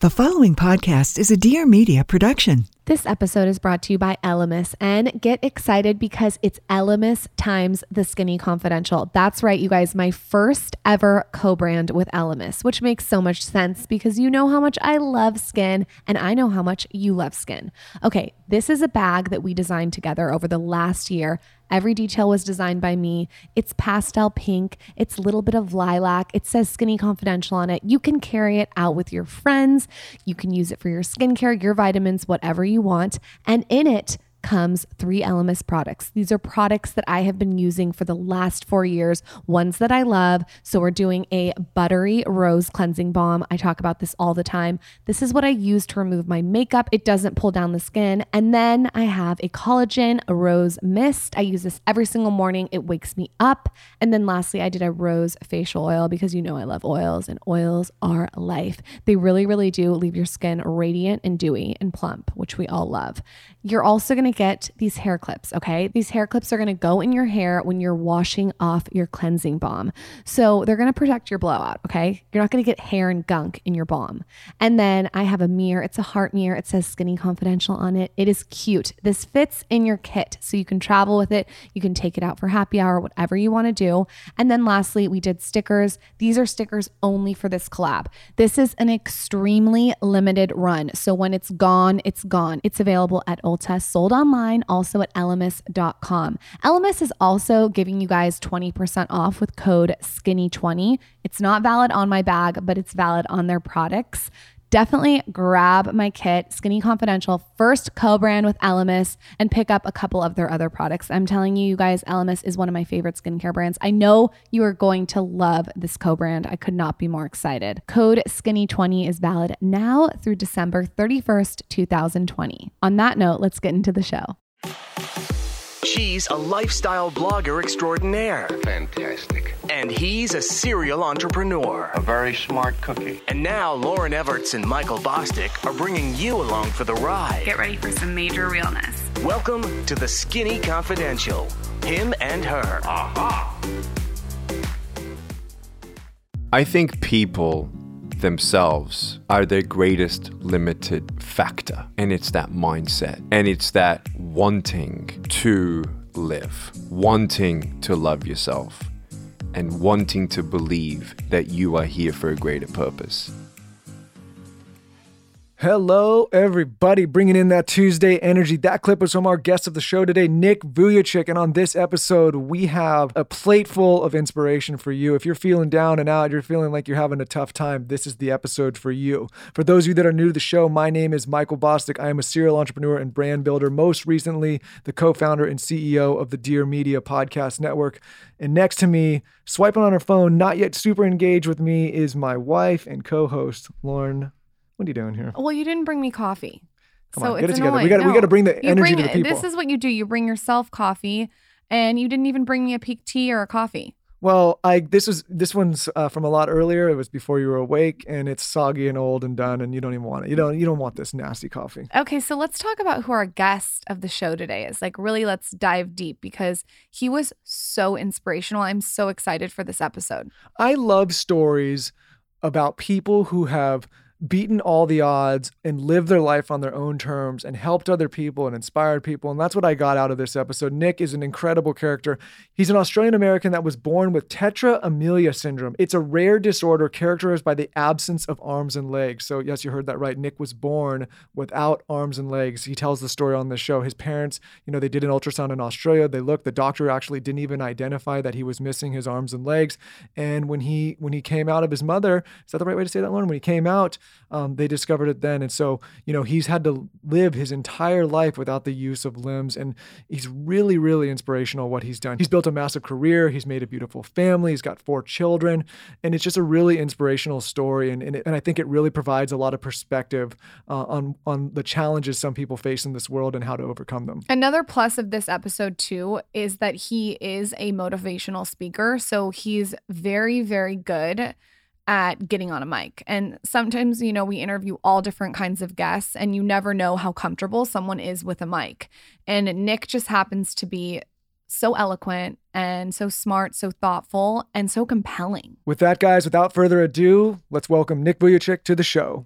The following podcast is a Dear Media production. This episode is brought to you by Elemis, and get excited because it's Elemis times The Skinny Confidential. That's right, you guys, my first ever co-brand with Elemis, which makes so much sense because you know how much I love skin and I know how much you love skin. Okay, this is a bag that we designed together over the last year. Every detail was designed by me. It's pastel pink. It's a little bit of lilac. It says Skinny Confidential on it. You can carry it out with your friends. You can use it for your skincare, your vitamins, whatever you want. And in it comes 3 Elemis products. These are products that I have been using for the last 4 years, ones that I love. So we're doing a buttery rose cleansing balm. I talk about this all the time. This is what I use to remove my makeup. It doesn't pull down the skin. And then I have a collagen, a rose mist. I use this every single morning. It wakes me up. And then lastly, I did a rose facial oil because you know I love oils and oils are life. They really, really do leave your skin radiant and dewy and plump, which we all love. You're also going to get these hair clips, okay? These hair clips are going to go in your hair when you're washing off your cleansing balm. So they're going to protect your blowout, okay? You're not going to get hair and gunk in your balm. And then I have a mirror. It's a heart mirror. It says Skinny Confidential on it. It is cute. This fits in your kit so you can travel with it. You can take it out for happy hour, whatever you want to do. And then lastly, we did stickers. These are stickers only for this collab. This is an extremely limited run. So when it's gone, it's gone. It's available at Ulta, sold online, also at elemis.com. Elemis is also giving you guys 20% off with code SKINNY20. It's not valid on my bag, but it's valid on their products. Definitely grab my kit, Skinny Confidential, first co-brand with Elemis, and pick up a couple of their other products. I'm telling you, you guys, Elemis is one of my favorite skincare brands. I know you are going to love this co-brand. I could not be more excited. Code SKINNY20 is valid now through December 31st, 2020. On that note, let's get into the show. She's a lifestyle blogger extraordinaire. Fantastic. And he's a serial entrepreneur. A very smart cookie. And now Lauryn Evarts and Michael Bosstick are bringing you along for the ride. Get ready for some major realness. Welcome to The Skinny Confidential. Him and her. Aha! I think people themselves are their greatest limited factor, and it's that mindset, and it's that wanting to live, wanting to love yourself, and wanting to believe that you are here for a greater purpose. Hello, everybody. Bringing in that Tuesday energy. That clip was from our guest of the show today, Nick Vujicic. And on this episode, we have a plate full of inspiration for you. If you're feeling down and out, you're feeling like you're having a tough time, this is the episode for you. For those of you that are new to the show, my name is Michael Bosstick. I am a serial entrepreneur and brand builder. Most recently, the co-founder and CEO of the Dear Media Podcast Network. And next to me, swiping on her phone, not yet super engaged with me, is my wife and co-host, Lauryn. What are you doing here? Well, you didn't bring me coffee. Come so on, get it's it together. We got to bring the energy to the people. This is what you do. You bring yourself coffee, and you didn't even bring me a peak tea or a coffee. Well, this one's from a lot earlier. It was before you were awake, and it's soggy and old and done, and you don't even want it. You don't want this nasty coffee. Okay, so let's talk about who our guest of the show today is. Like, really, let's dive deep because he was so inspirational. I'm so excited for this episode. I love stories about people who have beaten all the odds and lived their life on their own terms and helped other people and inspired people. And that's what I got out of this episode. Nick is an incredible character. He's an Australian American that was born with tetra amelia syndrome. It's a rare disorder characterized by the absence of arms and legs. So yes, you heard that right. Nick was born without arms and legs. He tells the story on the show. His parents, they did an ultrasound in Australia. They looked, the doctor actually didn't even identify that he was missing his arms and legs. And when he came out of his mother, is that the right way to say that, Lauren? When he came out, they discovered it then. And so, he's had to live his entire life without the use of limbs. And he's really, really inspirational what he's done. He's built a massive career. He's made a beautiful family. He's got 4 children. And it's just a really inspirational story. And I think it really provides a lot of perspective on the challenges some people face in this world and how to overcome them. Another plus of this episode, too, is that he is a motivational speaker. So he's very, very good at getting on a mic. And sometimes, we interview all different kinds of guests and you never know how comfortable someone is with a mic. And Nick just happens to be so eloquent and so smart, so thoughtful, and so compelling. With that, guys, without further ado, let's welcome Nick Vujicic to the show.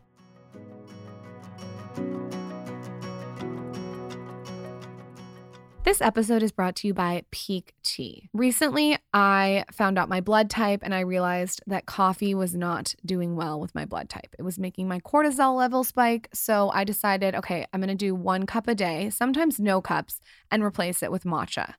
This episode is brought to you by Peak Tea. Recently, I found out my blood type and I realized that coffee was not doing well with my blood type. It was making my cortisol level spike. So I decided, okay, I'm going to do 1 cup a day, sometimes no cups, and replace it with matcha.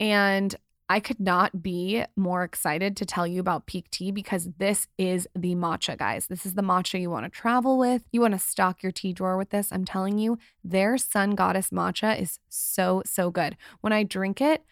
And I could not be more excited to tell you about Peak Tea because this is the matcha, guys. This is the matcha you want to travel with. You want to stock your tea drawer with this. I'm telling you, their Sun Goddess matcha is so, so good. When I drink it,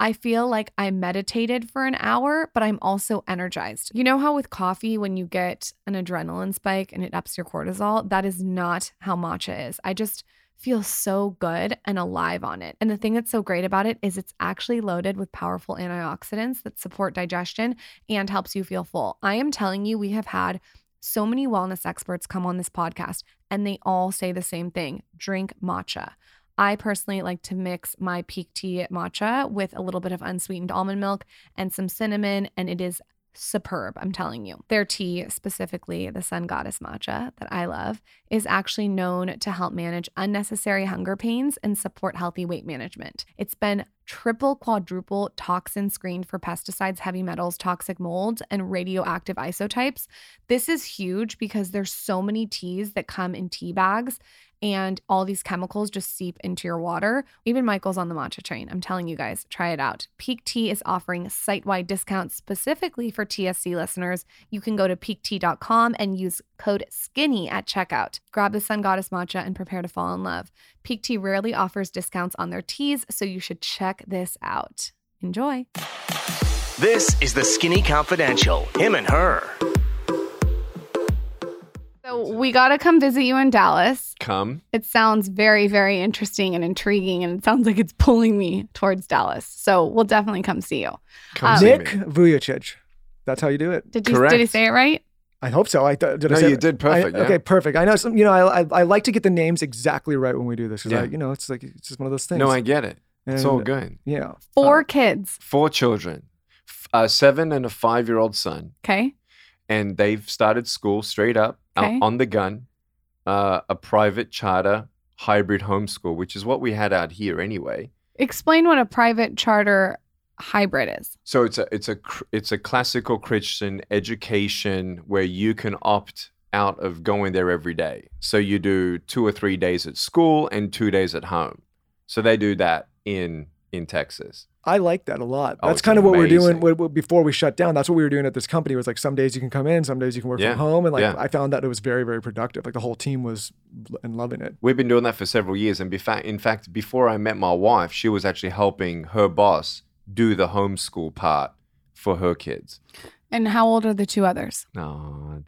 I feel like I meditated for an hour, but I'm also energized. You know how with coffee, when you get an adrenaline spike and it ups your cortisol, that is not how matcha is. I just feels so good and alive on it. And the thing that's so great about it is it's actually loaded with powerful antioxidants that support digestion and helps you feel full. I am telling you, we have had so many wellness experts come on this podcast and they all say the same thing: drink matcha. I personally like to mix my Peak Tea matcha with a little bit of unsweetened almond milk and some cinnamon, and it is superb, I'm telling you. Their tea, specifically the Sun Goddess matcha that I love, is actually known to help manage unnecessary hunger pains and support healthy weight management. It's been triple, quadruple toxin screened for pesticides, heavy metals, toxic molds, and radioactive isotopes. This is huge because there's so many teas that come in tea bags and all these chemicals just seep into your water. Even Michael's on the matcha train. I'm telling you guys, try it out. Peak Tea is offering site-wide discounts specifically for TSC listeners. You can go to peaktea.com and use code SKINNY at checkout. Grab the Sun Goddess matcha and prepare to fall in love. Peak Tea rarely offers discounts on their teas, so you should check this out. Enjoy. This is The Skinny Confidential, Him and Her. So we got to come visit you in Dallas. Come. It sounds very, very interesting and intriguing, and it sounds like it's pulling me towards Dallas. So we'll definitely come see you. Come see Nick Vujicic. That's how you do it. Did you say it right? I hope so. You did perfect. Yeah. Okay, perfect. I know. I like to get the names exactly right when we do this. Yeah. It's just one of those things. No, I get it. It's all good. Yeah. 4 kids. 4 children. A 7- and a 5-year-old son. Okay. And they've started school straight up. Okay. On the gun, a private charter hybrid homeschool, which is what we had out here anyway. Explain what a private charter hybrid is. So it's a classical Christian education where you can opt out of going there every day. So you do 2 or 3 days at school and 2 days at home. So they do that in Texas. I like that a lot. That's kind of what we're doing before we shut down. That's what we were doing at this company. It was like some days you can come in, some days you can work from home. And I found that it was very, very productive. Like the whole team was loving it. We've been doing that for several years. And in fact, before I met my wife, she was actually helping her boss do the homeschool part for her kids. And how old are the 2 others? Oh,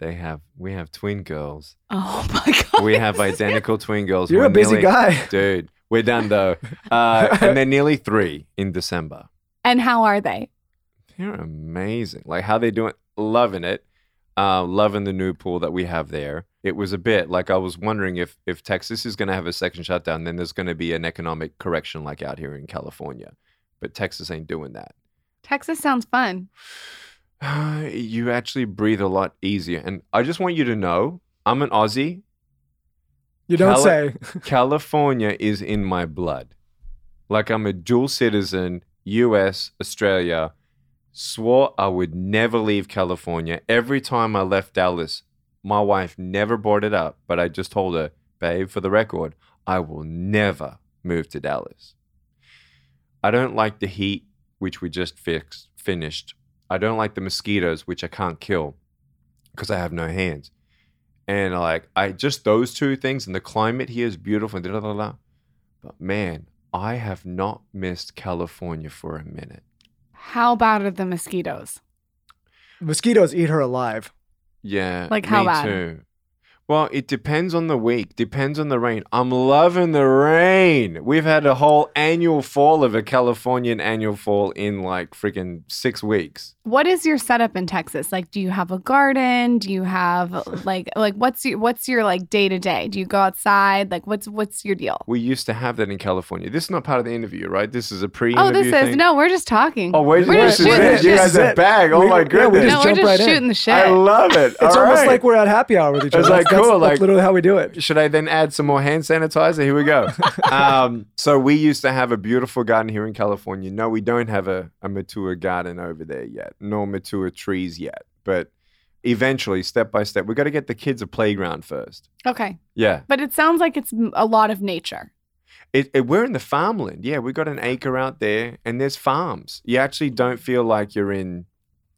we have twin girls. Oh my God. We have identical twin girls. You're a busy guy. Dude. We're done, though. And they're nearly 3 in December. And how are they? They're amazing. Like, how they doing? Loving it. Loving the new pool that we have there. It was a bit like I was wondering if Texas is going to have a second shutdown, then there's going to be an economic correction like out here in California. But Texas ain't doing that. Texas sounds fun. You actually breathe a lot easier. And I just want you to know, I'm an Aussie. You don't say. California is in my blood. Like I'm a dual citizen, US, Australia. Swore I would never leave California. Every time I left Dallas, my wife never brought it up, but I just told her, babe, for the record, I will never move to Dallas. I don't like the heat, which we just finished. I don't like the mosquitoes, which I can't kill because I have no hands. And those 2 things, and the climate here is beautiful. And but man, I have not missed California for a minute. How bad are the mosquitoes? Mosquitoes eat her alive. Yeah, how bad? Too. Well, it depends on the week, depends on the rain. I'm loving the rain. We've had a whole annual fall of a Californian annual fall in freaking 6 weeks. What is your setup in Texas? Do you have a garden? Do you have what's your day to day? Do you go outside? What's your deal? We used to have that in California. This is not part of the interview, right? This is a pre-interview. Oh, this is we're just talking. Oh, we're just shooting the shit. You guys are bag. Oh my goodness. We're just shooting the shit. I love it. It's almost like we're at happy hour with each other. cool. That's literally how we do it. Should I then add some more hand sanitizer? Here we go. So we used to have a beautiful garden here in California. No, we don't have a mature garden over there yet, nor mature trees yet. But eventually, step by step, we got to get the kids a playground first. Okay. Yeah. But it sounds like it's a lot of nature. We're in the farmland. Yeah, we got an acre out there, and there's farms. You actually don't feel like you're in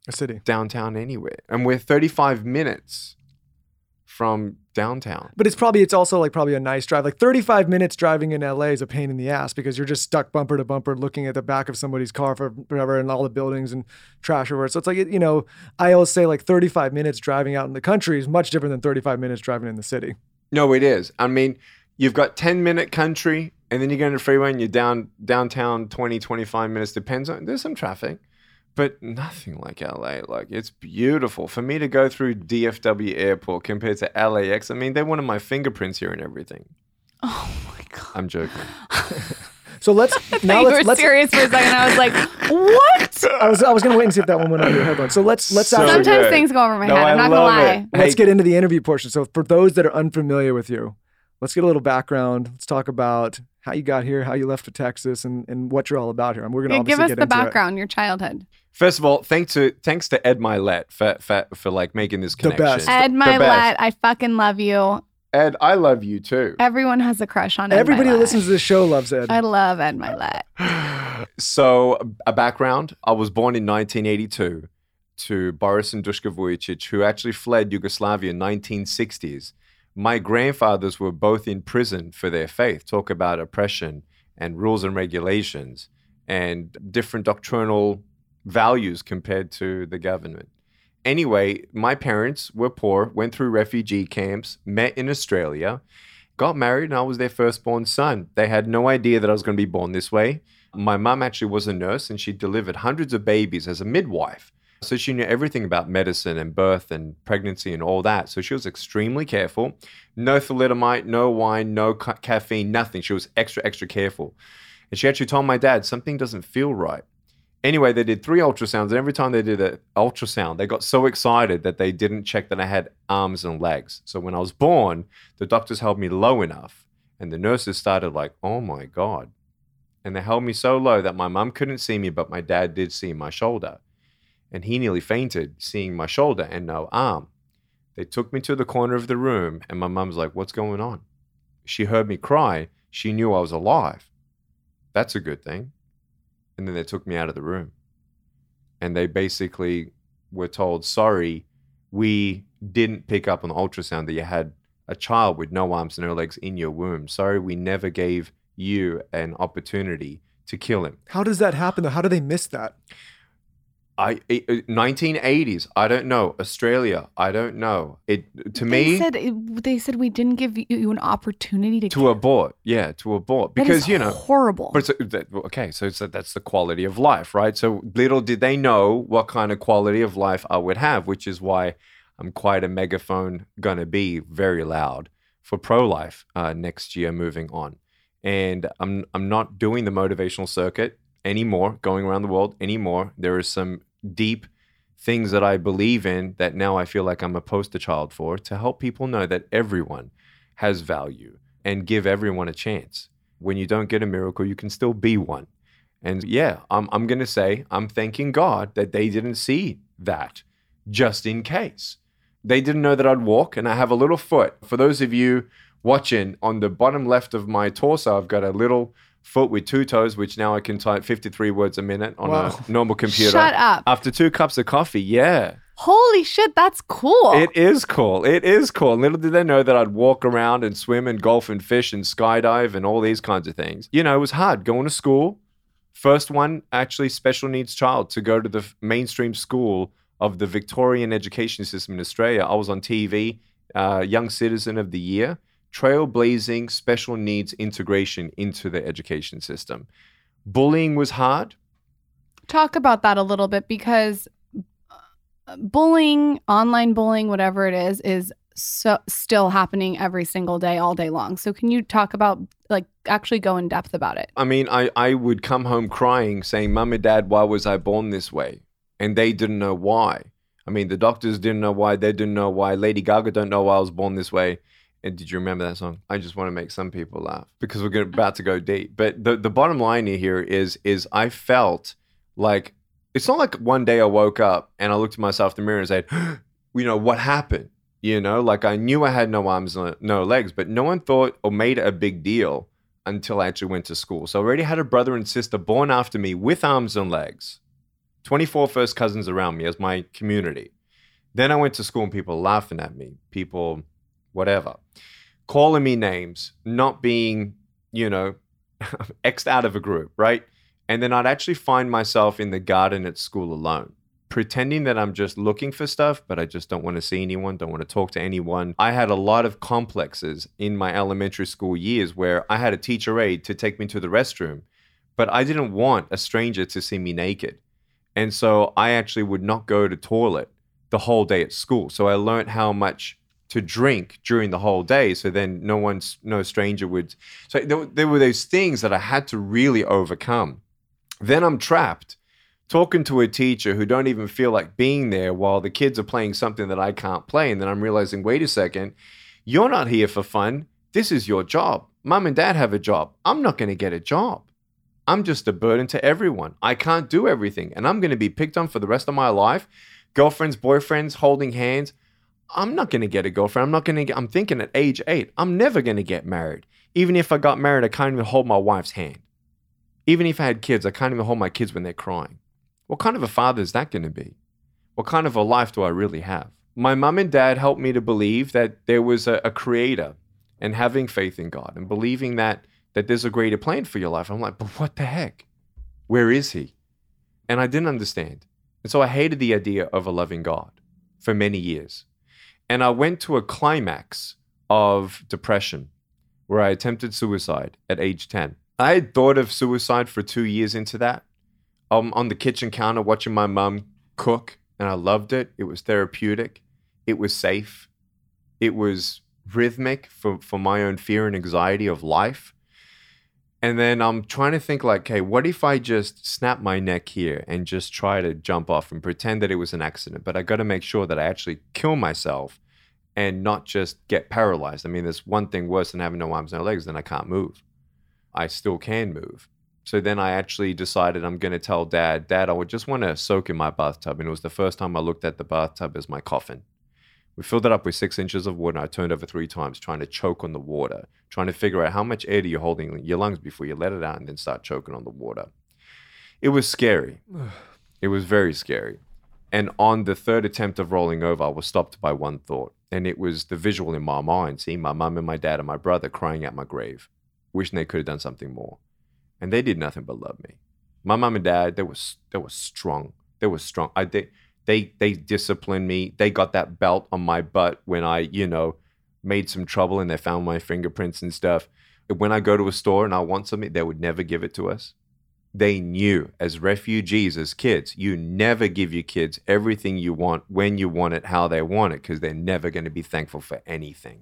a city, downtown anywhere. And we're 35 minutes from downtown. But it's also a nice drive. 35 minutes driving in LA is a pain in the ass because you're just stuck bumper to bumper looking at the back of somebody's car for forever and all the buildings and trash everywhere. So it's I always say 35 minutes driving out in the country is much different than 35 minutes driving in the city. No, it is. I mean, you've got 10-minute country and then you go into the freeway and you're downtown 20, 25 minutes. Depends on, there's some traffic. But nothing like LA. It's beautiful. For me to go through DFW airport compared to LAX, they wanted my fingerprints here and everything. Oh my God. I'm joking. So let's serious for a second. I was like, what? I was going to wait and see if that one went over your head. So let's so sometimes good. Things go over my head. I'm not going to lie. Let's get into the interview portion. So for those that are unfamiliar with you, let's get a little background. Let's talk about how you got here, how you left for Texas, and what you're all about here. And we're going to obviously give us the background, your childhood. First of all, thanks to Ed Mylett for making this connection. The best. Ed Mylett, I fucking love you. Ed, I love you too. Everyone has a crush on Ed Mylett. Everybody who listens to this show loves Ed. I love Ed Mylett. So, a background. I was born in 1982 to Boris and Duska Vujicic, who actually fled Yugoslavia in the 1960s. My grandfathers were both in prison for their faith. Talk about oppression and rules and regulations and different doctrinal values compared to the government. Anyway, my parents were poor, went through refugee camps, met in Australia, got married, and I was their firstborn son. They had no idea that I was going to be born this way. My mom actually was a nurse, and she delivered hundreds of babies as a midwife. So she knew everything about medicine and birth and pregnancy and all that. So she was extremely careful. No thalidomide, no wine, no caffeine, nothing. She was extra, extra careful. And she actually told my dad, something doesn't feel right. Anyway, they did 3 ultrasounds, and every time they did an ultrasound, they got so excited that they didn't check that I had arms and legs. So when I was born, the doctors held me low enough, and the nurses started oh my God. And they held me so low that my mom couldn't see me, but my dad did see my shoulder. And he nearly fainted seeing my shoulder and no arm. They took me to the corner of the room, and my mom's like, what's going on? She heard me cry. She knew I was alive. That's a good thing. And then they took me out of the room. And they basically were told, sorry, we didn't pick up on the ultrasound that you had a child with no arms and no legs in your womb. Sorry, we never gave you an opportunity to kill him. How does that happen though? How do they miss that? 1980s, I don't know. Australia, I don't know. They said we didn't give you an opportunity to abort. Yeah, to abort because horrible. But so that's the quality of life, right? So little did they know what kind of quality of life I would have, which is why I'm quite a megaphone gonna be very loud for pro-life next year. Moving on, and I'm not doing the motivational circuit anymore, going around the world anymore. There are some deep things that I believe in that now I feel like I'm a poster child for, to help people know that everyone has value and give everyone a chance. When you don't get a miracle, you can still be one. And yeah, I'm going to say I'm thanking God that they didn't see that, just in case. They didn't know that I'd walk, and I have a little foot. For those of you watching, on the bottom left of my torso, I've got a little foot with 2 toes, which now I can type 53 words a minute on a normal computer. Shut up. After 2 cups of coffee, yeah. Holy shit, that's cool. It is cool. Little did they know that I'd walk around and swim and golf and fish and skydive and all these kinds of things. It was hard going to school. First one, actually special needs child to go to the mainstream school of the Victorian education system in Australia. I was on TV, Young Citizen of the Year. Trailblazing special needs integration into the education system. Bullying was hard. Talk about that a little bit, because bullying, online bullying, whatever it is so still happening every single day, all day long. So can you talk about, actually go in depth about it? I would come home crying saying, Mom and Dad, why was I born this way? And they didn't know why. I mean, the doctors didn't know why. They didn't know why. Lady Gaga don't know why I was born this way. And did you remember that song? I just want to make some people laugh because we're about to go deep. But the bottom line here is I felt like, it's not like one day I woke up and I looked at myself in the mirror and said, what happened? Like I knew I had no arms, no legs, but no one thought or made it a big deal until I actually went to school. So I already had a brother and sister born after me with arms and legs, 24 first cousins around me as my community. Then I went to school and people laughing at me, people, whatever, calling me names, not being, X'd out of a group, right? And then I'd actually find myself in the garden at school alone, pretending that I'm just looking for stuff, but I just don't want to see anyone, don't want to talk to anyone. I had a lot of complexes in my elementary school years where I had a teacher aide to take me to the restroom, but I didn't want a stranger to see me naked. And so I actually would not go to toilet the whole day at school. So I learned how much to drink during the whole day. So then no stranger would. So there were those things that I had to really overcome. Then I'm trapped talking to a teacher who don't even feel like being there while the kids are playing something that I can't play. And then I'm realizing, wait a second, you're not here for fun. This is your job. Mom and dad have a job. I'm not going to get a job. I'm just a burden to everyone. I can't do everything. And I'm going to be picked on for the rest of my life. Girlfriends, boyfriends, holding hands. I'm not going to get a girlfriend. I'm thinking at age 8, I'm never going to get married. Even if I got married, I can't even hold my wife's hand. Even if I had kids, I can't even hold my kids when they're crying. What kind of a father is that going to be? What kind of a life do I really have? My mum and dad helped me to believe that there was a creator and having faith in God and believing that there's a greater plan for your life. I'm like, but what the heck? Where is he? And I didn't understand. And so I hated the idea of a loving God for many years. And I went to a climax of depression where I attempted suicide at age 10. I had thought of suicide for 2 years into that. I'm on the kitchen counter watching my mum cook, and I loved it. It was therapeutic. It was safe. It was rhythmic for my own fear and anxiety of life. And then I'm trying to think like, hey, what if I just snap my neck here and just try to jump off and pretend that it was an accident? But I got to make sure that I actually kill myself and not just get paralyzed. I mean, there's one thing worse than having no arms, no legs, then I can't move. I still can move. So then I actually decided I'm going to tell dad, I would just want to soak in my bathtub. And it was the first time I looked at the bathtub as my coffin. We filled it up with 6 inches of water and I turned over 3 times trying to choke on the water, trying to figure out how much air do you holding in your lungs before you let it out and then start choking on the water. It was scary. It was very scary. And on the third attempt of rolling over, I was stopped by one thought. And it was the visual in my mind, seeing my mum and my dad and my brother crying at my grave, wishing they could have done something more. And they did nothing but love me. My mum and dad, they were strong. They were strong. They disciplined me. They got that belt on my butt when I, made some trouble and they found my fingerprints and stuff. When I go to a store and I want something, they would never give it to us. They knew as refugees, as kids, you never give your kids everything you want, when you want it, how they want it, because they're never going to be thankful for anything.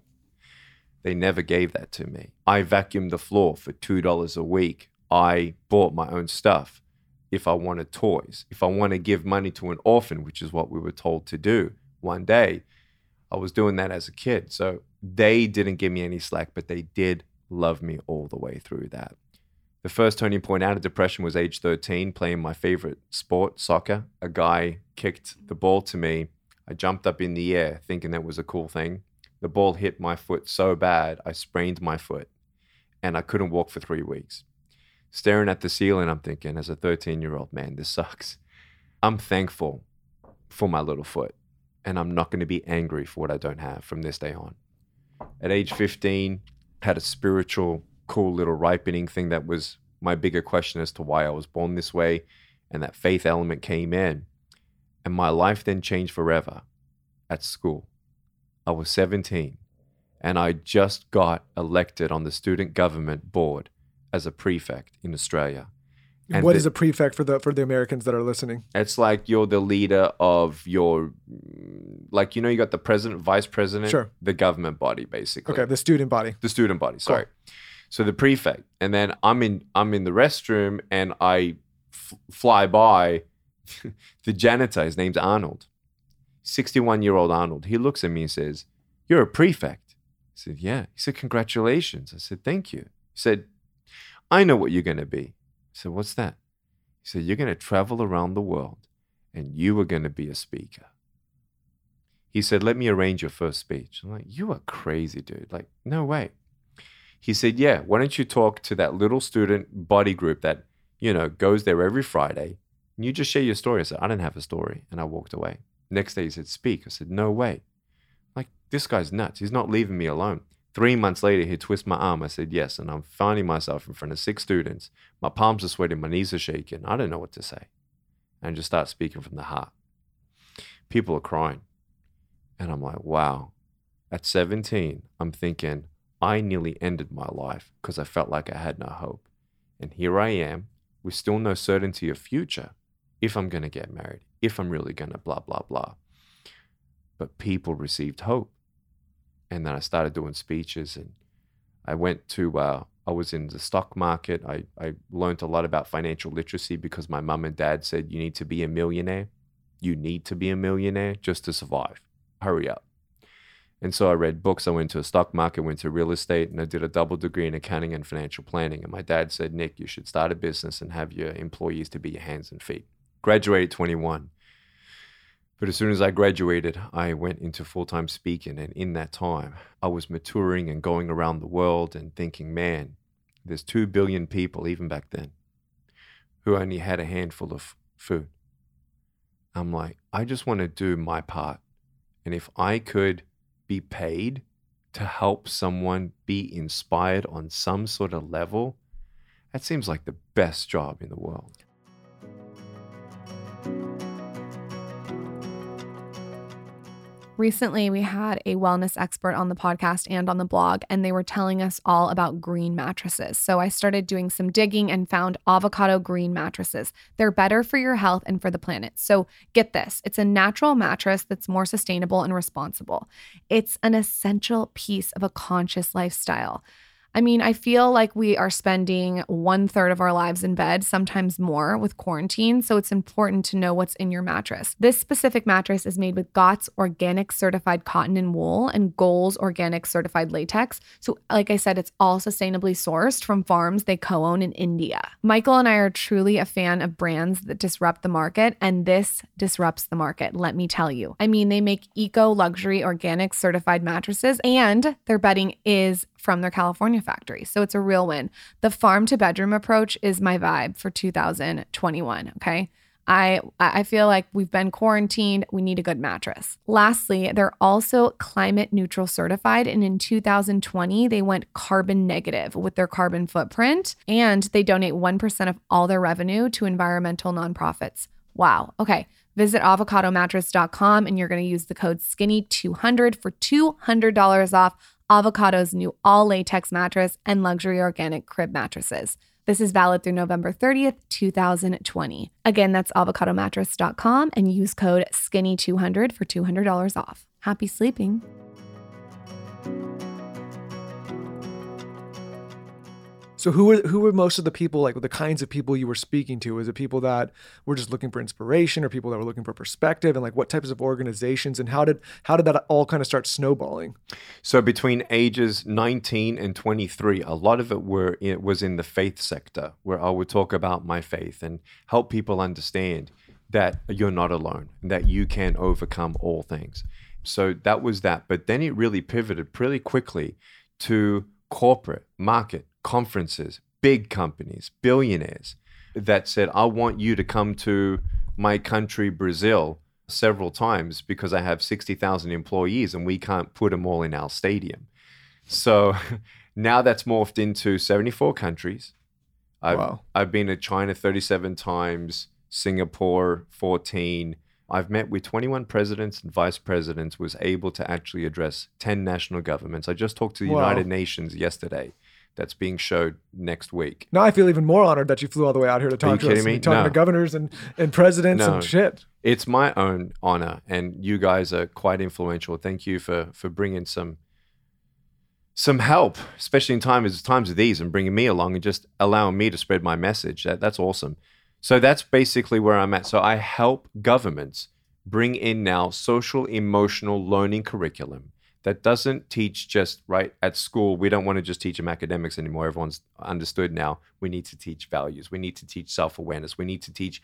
They never gave that to me. I vacuumed the floor for $2 a week. I bought my own stuff. If I wanted toys, if I want to give money to an orphan, which is what we were told to do one day, I was doing that as a kid. So they didn't give me any slack, but they did love me all the way through that. The first turning point out of depression was age 13, playing my favorite sport, soccer. A guy kicked the ball to me. I jumped up in the air thinking that was a cool thing. The ball hit my foot so bad, I sprained my foot and I couldn't walk for 3 weeks. Staring at the ceiling, I'm thinking, as a 13-year-old, man, this sucks. I'm thankful for my little foot and I'm not going to be angry for what I don't have from this day on. At age 15, had a spiritual, cool little ripening thing that was my bigger question as to why I was born this way, and that faith element came in. And my life then changed forever at school. I was 17 and I just got elected on the student government board as a prefect in Australia. And what is a prefect for the Americans that are listening? It's like you're the leader of your, you got the president, vice president, sure, the government body basically. Okay, the student body. The student body, sorry. Cool. So the prefect, and then I'm in the restroom and I fly by the janitor, his name's Arnold. 61-year-old Arnold. He looks at me and says, "You're a prefect." I said, "Yeah." He said, "Congratulations." I said, "Thank you." He said, "I know what you're going to be." I said, "What's that?" He said, "You're going to travel around the world and you are going to be a speaker." He said, "Let me arrange your first speech." I'm like, "You are crazy, dude. Like, no way." He said, "Yeah, why don't you talk to that little student body group that, you know, goes there every Friday and you just share your story." I said, "I didn't have a story." And I walked away. Next day he said, "Speak." I said, "No way. Like, this guy's nuts. He's not leaving me alone." 3 months later, he twists my arm. I said, "Yes." And I'm finding myself in front of 6 students. My palms are sweating. My knees are shaking. I don't know what to say. And just start speaking from the heart. People are crying. And I'm like, wow. At 17, I'm thinking, I nearly ended my life because I felt like I had no hope. And here I am with still no certainty of future, if I'm going to get married, if I'm really going to blah, blah, blah. But people received hope. And then I started doing speeches and I went to, I was in the stock market. I learned a lot about financial literacy because my mom and dad said, you need to be a millionaire. You need to be a millionaire just to survive. Hurry up. And so I read books. I went to a stock market, went to real estate, and I did a double degree in accounting and financial planning. And my dad said, "Nick, you should start a business and have your employees to be your hands and feet." Graduated 21. But as soon as I graduated, I went into full-time speaking. And in that time, I was maturing and going around the world and thinking, man, there's 2 billion people, even back then, who only had a handful of food. I'm like, I just want to do my part. And if I could be paid to help someone be inspired on some sort of level, that seems like the best job in the world. Recently, we had a wellness expert on the podcast and on the blog, and they were telling us all about green mattresses. So I started doing some digging and found Avocado Green Mattresses. They're better for your health and for the planet. So get this. It's a natural mattress that's more sustainable and responsible. It's an essential piece of a conscious lifestyle. I mean, I feel like we are spending 1/3 of our lives in bed, sometimes more, with quarantine, so it's important to know what's in your mattress. This specific mattress is made with GOTS organic certified cotton and wool and Goals organic certified latex. So like I said, it's all sustainably sourced from farms they co-own in India. Michael and I are truly a fan of brands that disrupt the market, and this disrupts the market, let me tell you. I mean, they make eco-luxury organic certified mattresses, and their bedding is from their California factory. So it's a real win. The farm to bedroom approach is my vibe for 2021, okay? I feel like we've been quarantined. We need a good mattress. Lastly, they're also climate neutral certified. And in 2020, they went carbon negative with their carbon footprint. And they donate 1% of all their revenue to environmental nonprofits. Wow. Okay. Visit avocadomattress.com and you're going to use the code SKINNY200 for $200 off Avocado's new all-latex mattress and luxury organic crib mattresses. This is valid through November 30th, 2020. Again, that's avocadomattress.com and use code SKINNY200 for $200 off. Happy sleeping. So who were most of the people, like the kinds of people you were speaking to? Was it people that were just looking for inspiration or people that were looking for perspective, and like what types of organizations, and how did that all kind of start snowballing? So between ages 19 and 23, a lot of it was in the faith sector, where I would talk about my faith and help people understand that you're not alone and that you can overcome all things. So that was that. But then it really pivoted pretty quickly to corporate market, conferences, big companies, billionaires that said, I want you to come to my country, Brazil, several times because I have 60,000 employees and we can't put them all in our stadium. So now that's morphed into 74 countries. Wow. I've been to China 37 times, Singapore 14. I've met with 21 presidents and vice presidents, was able to actually address 10 national governments. I just talked to the wow. United Nations yesterday. That's being showed next week. Now I feel even more honored that you flew all the way out here to talk to us. Me? Talking to governors and presidents and shit. It's my own honor, and you guys are quite influential. Thank you for bringing some help, especially in times of these, and bringing me along and just allowing me to spread my message. That's awesome. So that's basically where I'm at. So I help governments bring in now social emotional learning curriculum that doesn't teach just right at school. We don't want to just teach them academics anymore. Everyone's understood now. We need to teach values. We need to teach self-awareness. We need to teach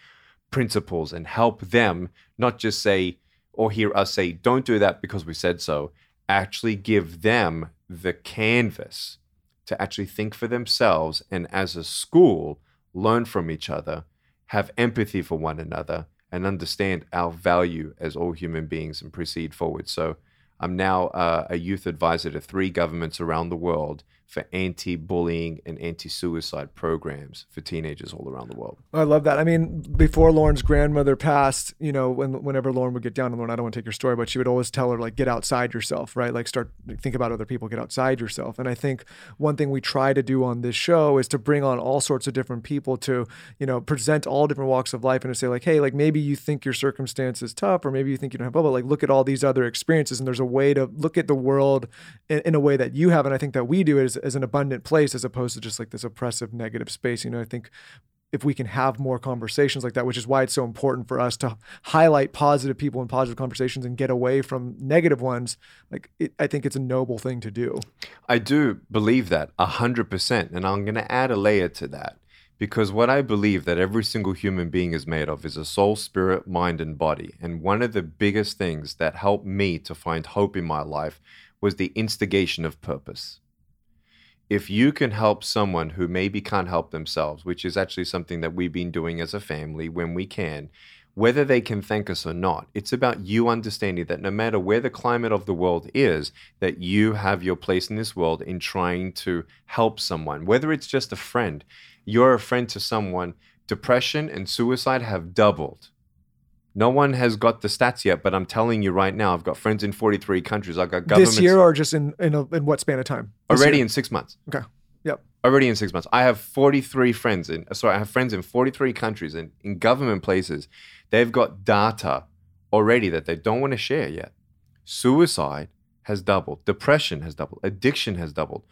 principles and help them not just say or hear us say, don't do that because we said so. Actually give them the canvas to actually think for themselves and as a school, learn from each other, have empathy for one another, and understand our value as all human beings and proceed forward. So I'm now a youth advisor to 3 governments around the world for anti-bullying and anti-suicide programs for teenagers all around the world. I love that. I mean, before Lauryn's grandmother passed, you know, whenever Lauryn would get down, and Lauryn, I don't want to take your story, but she would always tell her, like, get outside yourself, right? Like, start, think about other people, get outside yourself. And I think one thing we try to do on this show is to bring on all sorts of different people to, you know, present all different walks of life and to say, like, hey, like, maybe you think your circumstance is tough, or maybe you think you don't have blah, blah, like, look at all these other experiences. And there's a way to look at the world in a way that you have. And I think that we do is as an abundant place, as opposed to just like this oppressive negative space. You know, I think if we can have more conversations like that, which is why it's so important for us to highlight positive people and positive conversations and get away from negative ones. Like, I think it's a noble thing to do. I do believe that 100%. And I'm going to add a layer to that, because what I believe that every single human being is made of is a soul, spirit, mind, and body. And one of the biggest things that helped me to find hope in my life was the instigation of purpose. If you can help someone who maybe can't help themselves, which is actually something that we've been doing as a family when we can, whether they can thank us or not, it's about you understanding that no matter where the climate of the world is, that you have your place in this world in trying to help someone, whether it's just a friend. You're a friend to someone. Depression and suicide have doubled. No one has got the stats yet, but I'm telling you right now, I've got friends in 43 countries. I've got governments. This year or just in what span of time? In 6 months. Okay. Yep. Already in 6 months. I have 43 friends I have friends in 43 countries and in government places. They've got data already that they don't want to share yet. Suicide has doubled. Depression has doubled. Addiction has doubled.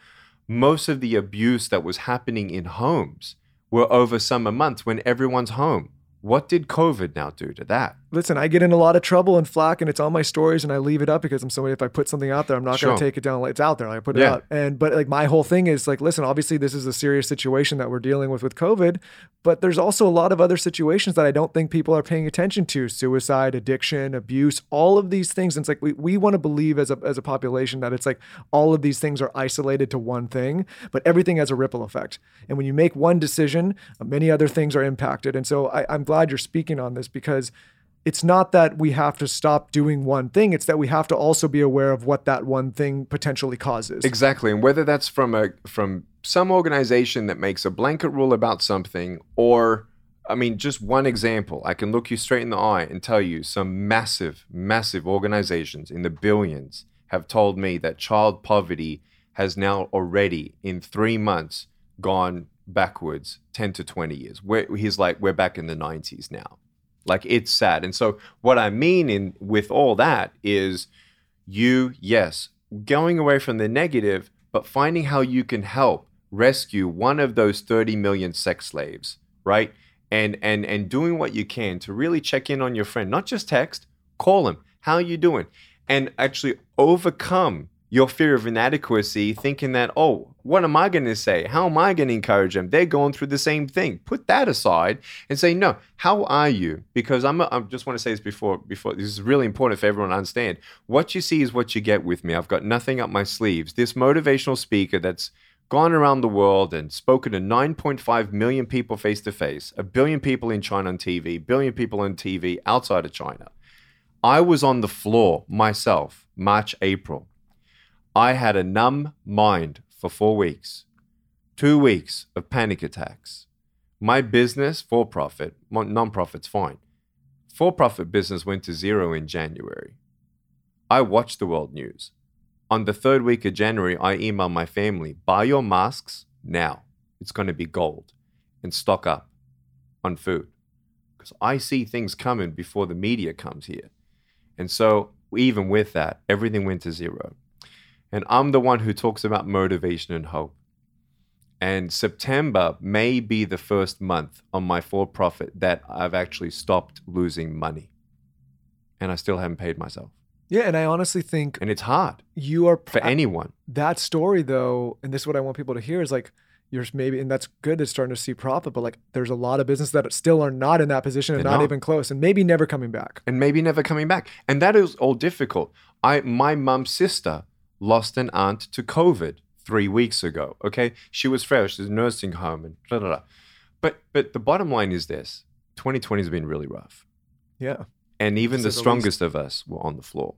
Most of the abuse that was happening in homes were over summer months when everyone's home. What did COVID now do to that? Listen, I get in a lot of trouble and flack, and it's on my stories, and I leave it up because I'm somebody. If I put something out there, I'm not going to take it down. It's out there. I put it out. But like my whole thing is like, listen, obviously this is a serious situation that we're dealing with COVID, but there's also a lot of other situations that I don't think people are paying attention to: suicide, addiction, abuse, all of these things. And it's like we want to believe as a population that it's like all of these things are isolated to one thing, but everything has a ripple effect. And when you make one decision, many other things are impacted. And so I'm glad you're speaking on this, because it's not that we have to stop doing one thing. It's that we have to also be aware of what that one thing potentially causes. Exactly. And whether that's from some organization that makes a blanket rule about something, or, I mean, just one example, I can look you straight in the eye and tell you some massive, massive organizations in the billions have told me that child poverty has now already in 3 months gone backwards 10 to 20 years. He's like, we're back in the 90s now. Like, it's sad. And so what I mean with all that is going away from the negative, but finding how you can help rescue one of those 30 million sex slaves, right? And doing what you can to really check in on your friend, not just text, call him, how are you doing? And actually overcome your fear of inadequacy, thinking that, oh, what am I going to say? How am I going to encourage them? They're going through the same thing. Put that aside and say, no, how are you? Because I just want to say this before this is really important for everyone to understand. What you see is what you get with me. I've got nothing up my sleeves. This motivational speaker that's gone around the world and spoken to 9.5 million people face to face, 1 billion people in China on TV, 1 billion people on TV outside of China. I was on the floor myself, March, April. I had a numb mind for 4 weeks, 2 weeks of panic attacks. My business, for-profit, non-profit's fine. For-profit business went to zero in January. I watched the world news. On the 3rd week of January, I emailed my family, buy your masks now. It's going to be gold. And stock up on food. Because I see things coming before the media comes here. And so even with that, everything went to zero. And I'm the one who talks about motivation and hope. And September may be the first month on my for-profit that I've actually stopped losing money. and I still haven't paid myself. Yeah, and I honestly think... And it's hard. You are... For anyone. That story, though, and this is what I want people to hear, is like, you're maybe... And that's good, it's starting to see profit, but like, there's a lot of businesses that still are not in that position and not even close, and maybe never coming back. And that is all difficult. My mom's sister lost an aunt to COVID 3 weeks ago, okay? She was fresh, she's in a nursing home, and blah, blah, blah. But the bottom line is this. 2020 has been really rough. Yeah. And even the strongest of us were on the floor.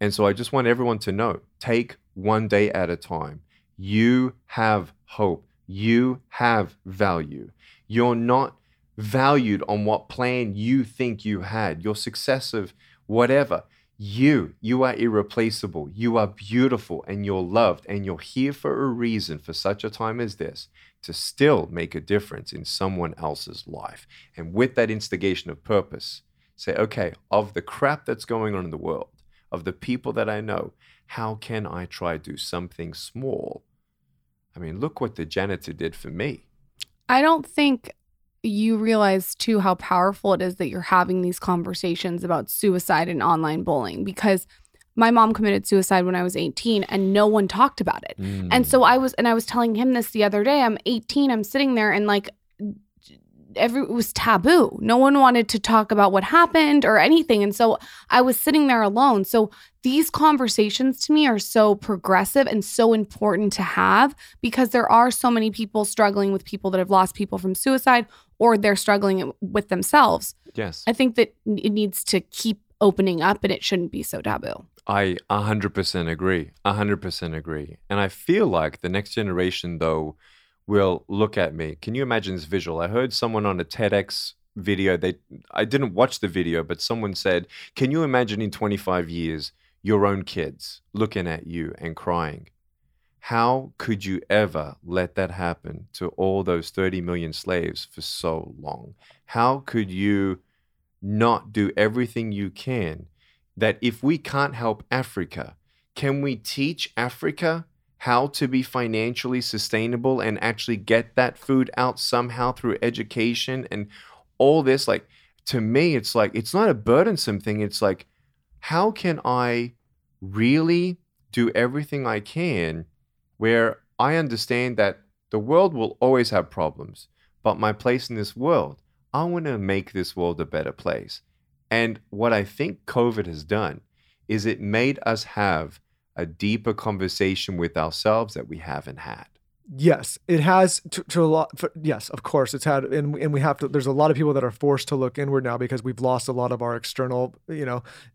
And so I just want everyone to know, take one day at a time. You have hope. You have value. You're not valued on what plan you think you had, your success of whatever. You are irreplaceable. You are beautiful and you're loved and you're here for a reason for such a time as this, to still make a difference in someone else's life. And with that instigation of purpose, say, okay, of the crap that's going on in the world, of the people that I know, how can I try to do something small? I mean, look what the janitor did for me. I don't think you realize, too, how powerful it is that you're having these conversations about suicide and online bullying, because my mom committed suicide when I was 18 and no one talked about it. Mm. And so I was telling him this the other day. I'm 18, I'm sitting there and like, it was taboo. No one wanted to talk about what happened or anything. And so I was sitting there alone. So these conversations to me are so progressive and so important to have, because there are so many people struggling with people that have lost people from suicide, or they're struggling with themselves. Yes. I think that it needs to keep opening up and it shouldn't be so taboo. I 100% agree. And I feel like the next generation, though, will look at me. Can you imagine this visual? I heard someone on a TEDx video, I didn't watch the video, but someone said, can you imagine in 25 years, your own kids looking at you and crying? How could you ever let that happen to all those 30 million slaves for so long? How could you not do everything you can? That if we can't help Africa, can we teach Africa how to be financially sustainable and actually get that food out somehow through education and all this? Like, to me, it's like, it's not a burdensome thing. It's like, how can I really do everything I can, where I understand that the world will always have problems, but my place in this world, I want to make this world a better place. And what I think COVID has done is it made us have a deeper conversation with ourselves that we haven't had. Yes, it has to a lot. Yes, of course it's had, and we have to. There's a lot of people that are forced to look inward now because we've lost a lot of our external,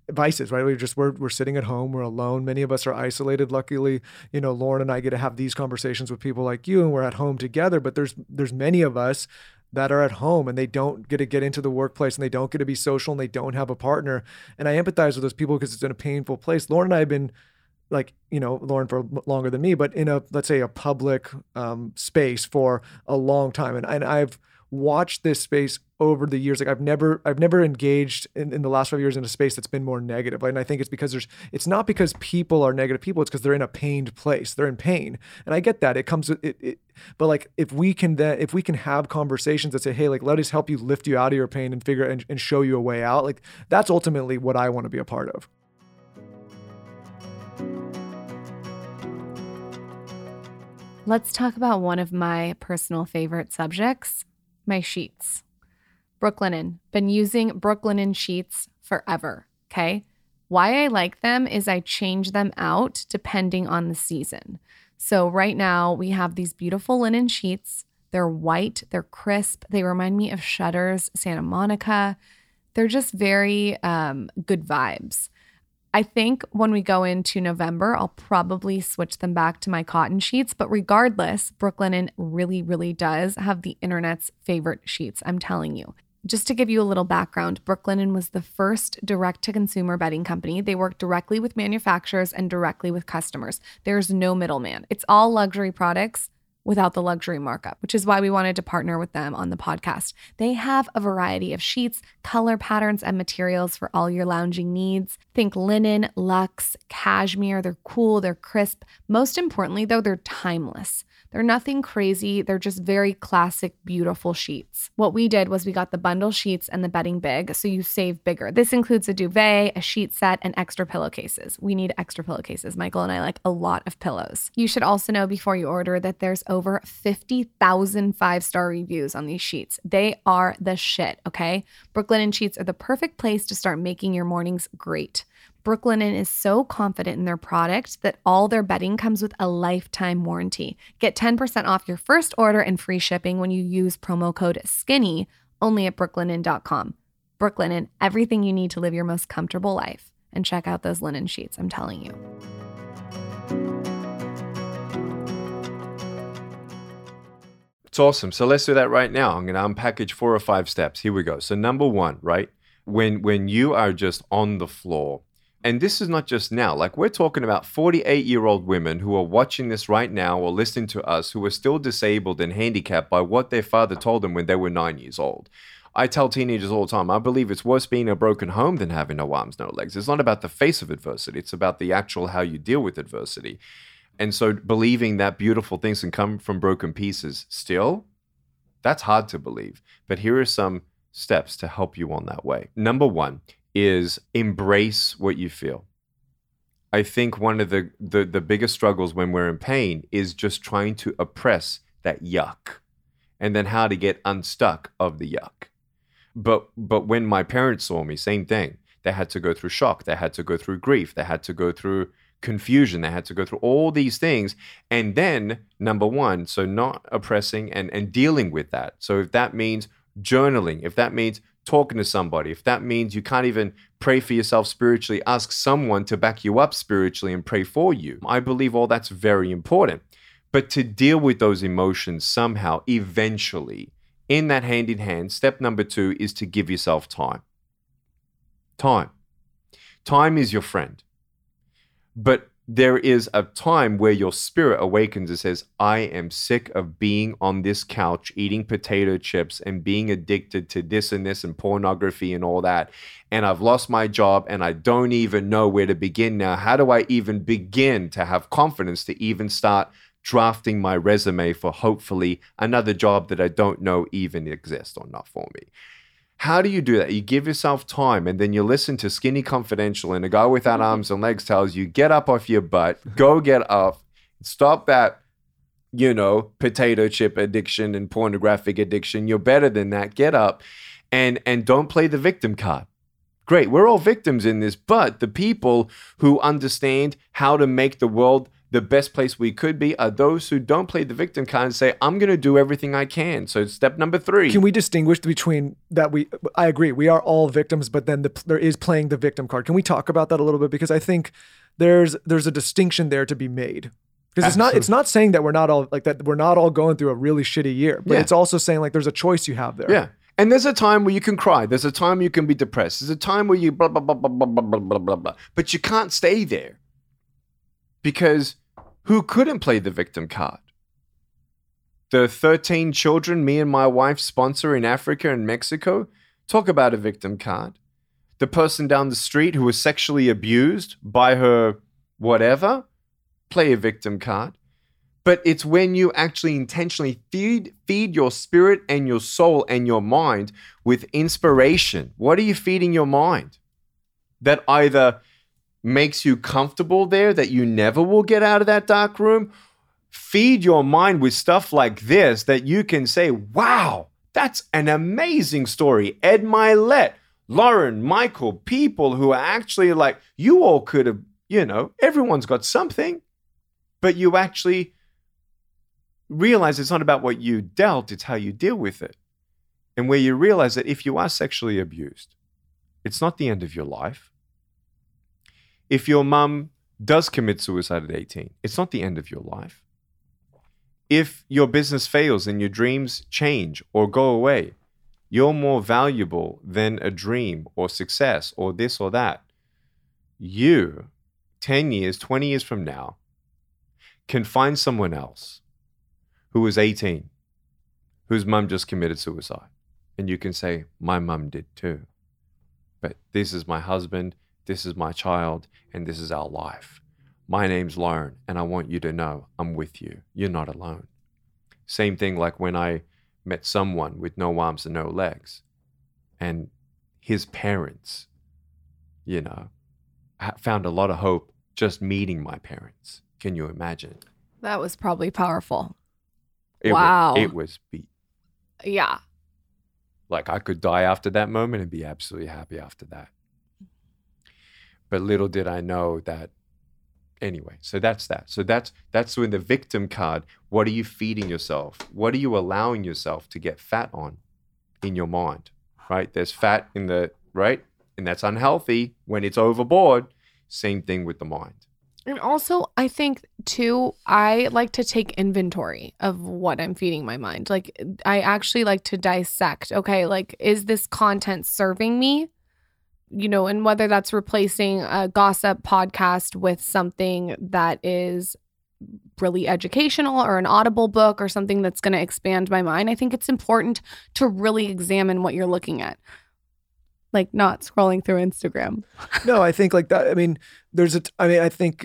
vices. Right? We're sitting at home. We're alone. Many of us are isolated. Luckily, Lauren and I get to have these conversations with people like you, and we're at home together. But there's many of us that are at home and they don't get to get into the workplace and they don't get to be social and they don't have a partner. And I empathize with those people because it's in a painful place. Lauren and I have been, Lauren for longer than me, but in a, let's say, a public space for a long time. And I've watched this space over the years. Like, I've never engaged in the last 5 years in a space that's been more negative. And I think it's because it's not because people are negative people, it's because they're in a pained place. They're in pain. And I get that. It comes with it, but like, if we can have conversations that say, hey, like, let us help you lift you out of your pain and figure and show you a way out. Like, that's ultimately what I want to be a part of. Let's talk about one of my personal favorite subjects, my sheets. Brooklinen. Been using Brooklinen sheets forever, okay? Why I like them is I change them out depending on the season. So right now we have these beautiful linen sheets. They're white, they're crisp. They remind me of Cheddar's Santa Monica. They're just very good vibes. I think when we go into November, I'll probably switch them back to my cotton sheets. But regardless, Brooklinen really, really does have the internet's favorite sheets, I'm telling you. Just to give you a little background, Brooklinen was the first direct-to-consumer bedding company. They work directly with manufacturers and directly with customers. There's no middleman. It's all luxury products without the luxury markup, which is why we wanted to partner with them on the podcast. They have a variety of sheets, color patterns, and materials for all your lounging needs. Think linen, luxe, cashmere. They're cool. They're crisp. Most importantly, though, they're timeless. They're nothing crazy. They're just very classic, beautiful sheets. What we did was we got the bundle sheets and the bedding big, so you save bigger. This includes a duvet, a sheet set, and extra pillowcases. We need extra pillowcases. Michael and I like a lot of pillows. You should also know before you order that there's over 50,000 five-star reviews on these sheets. They are the shit, okay? Brooklinen sheets are the perfect place to start making your mornings great. Brooklinen is so confident in their product that all their bedding comes with a lifetime warranty. Get 10% off your first order and free shipping when you use promo code SKINNY only at brooklinen.com. Brooklinen, everything you need to live your most comfortable life. And check out those linen sheets, I'm telling you. It's awesome. So let's do that right now. I'm going to unpackage 4 or 5 steps. Here we go. So number one, right? When you are just on the floor. And this is not just now, like we're talking about 48-year-old women who are watching this right now or listening to us who are still disabled and handicapped by what their father told them when they were 9 years old. I tell teenagers all the time, I believe it's worse being a broken home than having no arms, no legs. It's not about the face of adversity. It's about the actual how you deal with adversity. And so believing that beautiful things can come from broken pieces still, that's hard to believe. But here are some steps to help you on that way. Number one is embrace what you feel. I think one of the biggest struggles when we're in pain is just trying to oppress that yuck and then how to get unstuck of the yuck. But when my parents saw me, same thing. They had to go through shock. They had to go through grief. They had to go through confusion. They had to go through all these things. And then, number one, so not oppressing and dealing with that. So if that means journaling, if that means talking to somebody, if that means you can't even pray for yourself spiritually, ask someone to back you up spiritually and pray for you. I believe all that's very important. But to deal with those emotions somehow, eventually, in that hand-in-hand, step number two is to give yourself time. Time. Time is your friend. But there is a time where your spirit awakens and says, I am sick of being on this couch, eating potato chips and being addicted to this and pornography and all that. And I've lost my job and I don't even know where to begin now. How do I even begin to have confidence to even start drafting my resume for hopefully another job that I don't know even exists or not for me? How do you do that? You give yourself time and then you listen to Skinny Confidential and a guy without arms and legs tells you, get up off your butt, go get up, stop that, potato chip addiction and pornographic addiction. You're better than that. Get up and don't play the victim card. Great. We're all victims in this, but the people who understand how to make the world the best place we could be are those who don't play the victim card and say, I'm going to do everything I can. So step number three. Can we distinguish between that? I agree. We are all victims, but then there is playing the victim card. Can we talk about that a little bit? Because I think there's a distinction there to be made. Because it's not saying that we're not all like that. We're not all going through a really shitty year, but it's also saying like there's a choice you have there. Yeah. And there's a time where you can cry. There's a time you can be depressed. There's a time where you blah, blah, blah, blah, blah, blah, blah, blah, blah. But you can't stay there because who couldn't play the victim card? The 13 children me and my wife sponsor in Africa and Mexico, talk about a victim card. The person down the street who was sexually abused by her whatever, play a victim card. But it's when you actually intentionally feed your spirit and your soul and your mind with inspiration. What are you feeding your mind? That either makes you comfortable there, that you never will get out of that dark room. Feed your mind with stuff like this that you can say, wow, that's an amazing story. Ed Mylett, Lauryn, Michael, people who are actually like, you all could have, everyone's got something, but you actually realize it's not about what you dealt, it's how you deal with it. And where you realize that if you are sexually abused, it's not the end of your life. If your mum does commit suicide at 18, it's not the end of your life. If your business fails and your dreams change or go away, you're more valuable than a dream or success or this or that. You, 10 years, 20 years from now, can find someone else who is 18, whose mum just committed suicide. And you can say, my mum did too. But this is my husband. This is my child and this is our life. My name's Lauryn and I want you to know I'm with you. You're not alone. Same thing like when I met someone with no arms and no legs and his parents, you know, found a lot of hope just meeting my parents. Can you imagine? That was probably powerful. Wow. It was beat. Yeah. Like I could die after that moment and be absolutely happy after that. But little did I know that. Anyway, so that's that. So that's when the victim card, what are you feeding yourself? What are you allowing yourself to get fat on in your mind, right? There's fat in the, right? And that's unhealthy when it's overboard. Same thing with the mind. And also, I think, too, I like to take inventory of what I'm feeding my mind. Like, I actually like to dissect, okay, like, is this content serving me? You know, and whether that's replacing a gossip podcast with something that is really educational or an Audible book or something that's going to expand my mind. I think it's important to really examine what you're looking at. Like not scrolling through Instagram. No, I think like that. I mean, there's a time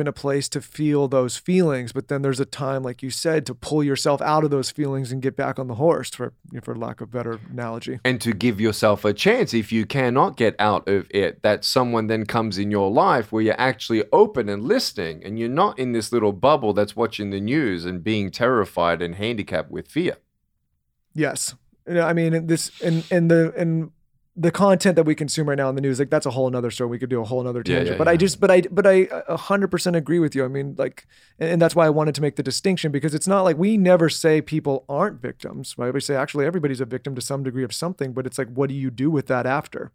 and a place to feel those feelings, but then there's a time, like you said, to pull yourself out of those feelings and get back on the horse, for lack of a better analogy. And to give yourself a chance if you cannot get out of it, that someone then comes in your life where you're actually open and listening, and you're not in this little bubble that's watching the news and being terrified and handicapped with fear. Yes. I mean, this and the content that we consume right now in the news, like that's a whole nother story. We could do a whole nother tangent. But I 100% agree with you. I mean, like, and that's why I wanted to make the distinction, because it's not like we never say people aren't victims, right? We say actually everybody's a victim to some degree of something, but it's like, what do you do with that after?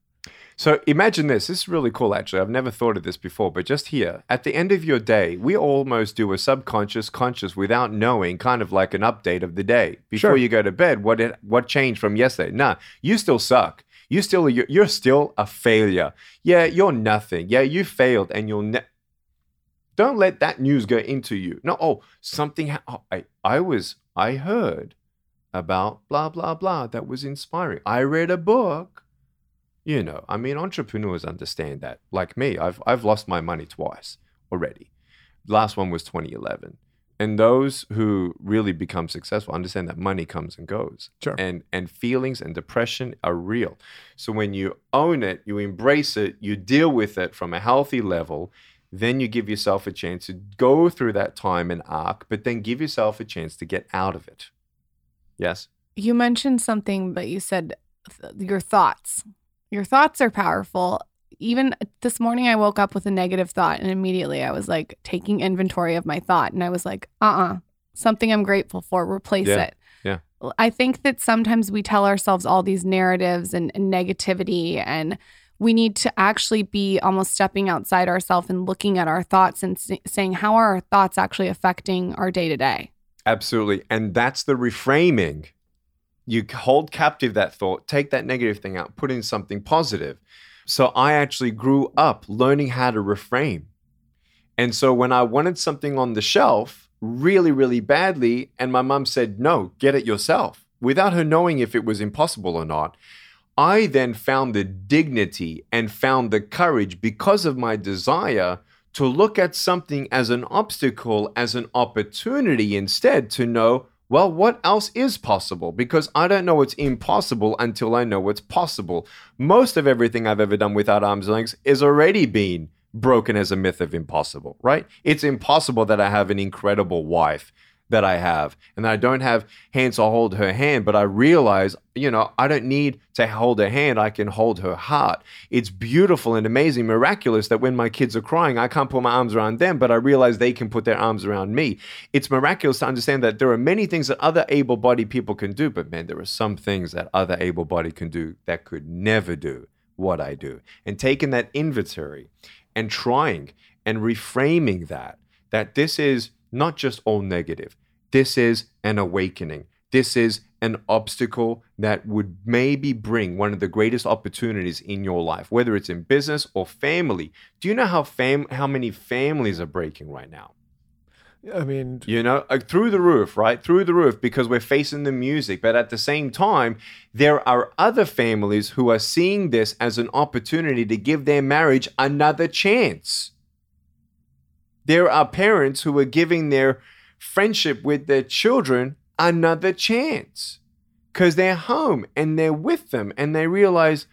So imagine this. This is really cool, actually. I've never thought of this before, but just here. At the end of your day, we almost do a subconscious, conscious, without knowing, kind of like an update of the day. Before you go to bed, what changed from yesterday? Nah, you still suck. You're still a failure. Yeah, you're nothing. Yeah, you failed and you'll never. Don't let that news go into you. No, I heard about blah, blah, blah. That was inspiring. I read a book. You know, I mean, entrepreneurs understand that. Like me, I've lost my money twice already. Last one was 2011. And those who really become successful understand that money comes and goes. Sure. And feelings and depression are real. So when you own it, you embrace it, you deal with it from a healthy level, then you give yourself a chance to go through that time and arc, but then give yourself a chance to get out of it. Yes? You mentioned something, but you said your thoughts. Your thoughts are powerful. Even this morning, I woke up with a negative thought, and immediately I was like taking inventory of my thought. And I was like, something I'm grateful for, replace it. Yeah. I think that sometimes we tell ourselves all these narratives and negativity, and we need to actually be almost stepping outside ourselves and looking at our thoughts and saying, how are our thoughts actually affecting our day to day? Absolutely. And that's the reframing. You hold captive that thought, take that negative thing out, put in something positive. So I actually grew up learning how to reframe. And so when I wanted something on the shelf really, really badly, and my mom said, no, get it yourself, without her knowing if it was impossible or not, I then found the dignity and found the courage because of my desire to look at something as an obstacle, as an opportunity instead to know, well, what else is possible? Because I don't know what's impossible until I know what's possible. Most of everything I've ever done without arms and legs is already been broken as a myth of impossible, right? It's impossible that I have an incredible wife that I have, and I don't have hands to hold her hand, but I realize, you know, I don't need to hold her hand. I can hold her heart. It's beautiful and amazing, miraculous that when my kids are crying, I can't put my arms around them, but I realize they can put their arms around me. It's miraculous to understand that there are many things that other able-bodied people can do, but man, there are some things that other able-bodied can do that could never do what I do. And taking that inventory and trying and reframing that this is not just all negative. This is an awakening. This is an obstacle that would maybe bring one of the greatest opportunities in your life, whether it's in business or family. Do you know how many families are breaking right now? I mean, you know, through the roof, right? Through the roof, because we're facing the music. But at the same time, there are other families who are seeing this as an opportunity to give their marriage another chance. There are parents who are giving their friendship with their children another chance because they're home and they're with them and they realize,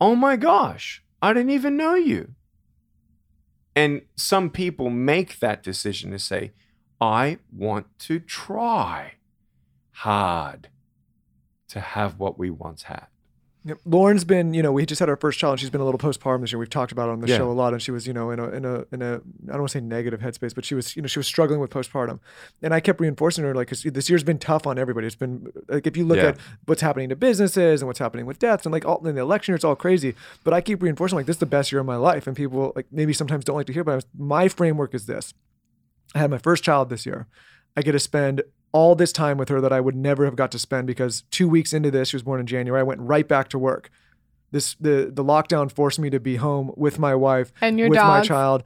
oh my gosh, I didn't even know you. And some people make that decision to say, I want to try hard to have what we once had. Yep. Lauryn's been, you know, we just had our first child and she's been a little postpartum this year. We've talked about it on the show a lot. And she was, you know, in a, I don't want to say negative headspace, but she was, you know, she was struggling with postpartum. And I kept reinforcing her, like, 'cause this year's been tough on everybody. It's been like, if you look at what's happening to businesses and what's happening with deaths and like all in the election year, it's all crazy. But I keep reinforcing, like, this is the best year of my life. And people like maybe sometimes don't like to hear, but my framework is this. I had my first child this year. I get to spend all this time with her that I would never have got to spend because 2 weeks into this, she was born in January, I went right back to work. The lockdown forced me to be home with my wife and with my child.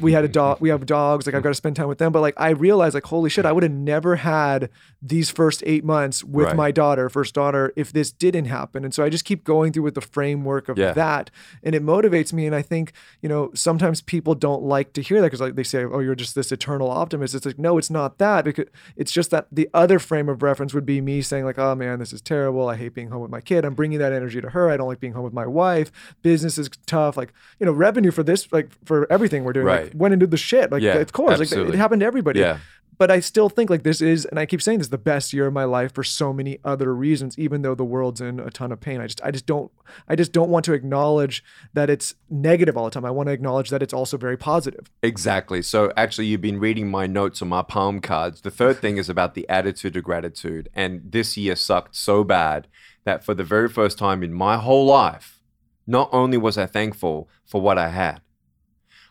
We had a dog. We have dogs. Like, I've got to spend time with them. But like, I realized, like, holy shit, I would have never had these first 8 months with my first daughter, if this didn't happen. And so I just keep going through with the framework of that, and it motivates me. And I think, you know, sometimes people don't like to hear that because like they say, oh, you're just this eternal optimist. It's like, no, it's not that, because it's just that the other frame of reference would be me saying like, oh man, this is terrible. I hate being home with my kid. I'm bringing that energy to her. I don't like being home with my wife. Business is tough. Like, you know, revenue for this, like for everything we're doing, like, went into the shit. Like, of course, absolutely. Like, it happened to everybody. Yeah. But I still think like this is, and I keep saying this, the best year of my life for so many other reasons, even though the world's in a ton of pain. I just don't want to acknowledge that it's negative all the time. I want to acknowledge that it's also very positive. Exactly. So actually, you've been reading my notes on my palm cards. The third thing is about the attitude of gratitude. And this year sucked so bad that for the very first time in my whole life, not only was I thankful for what I had,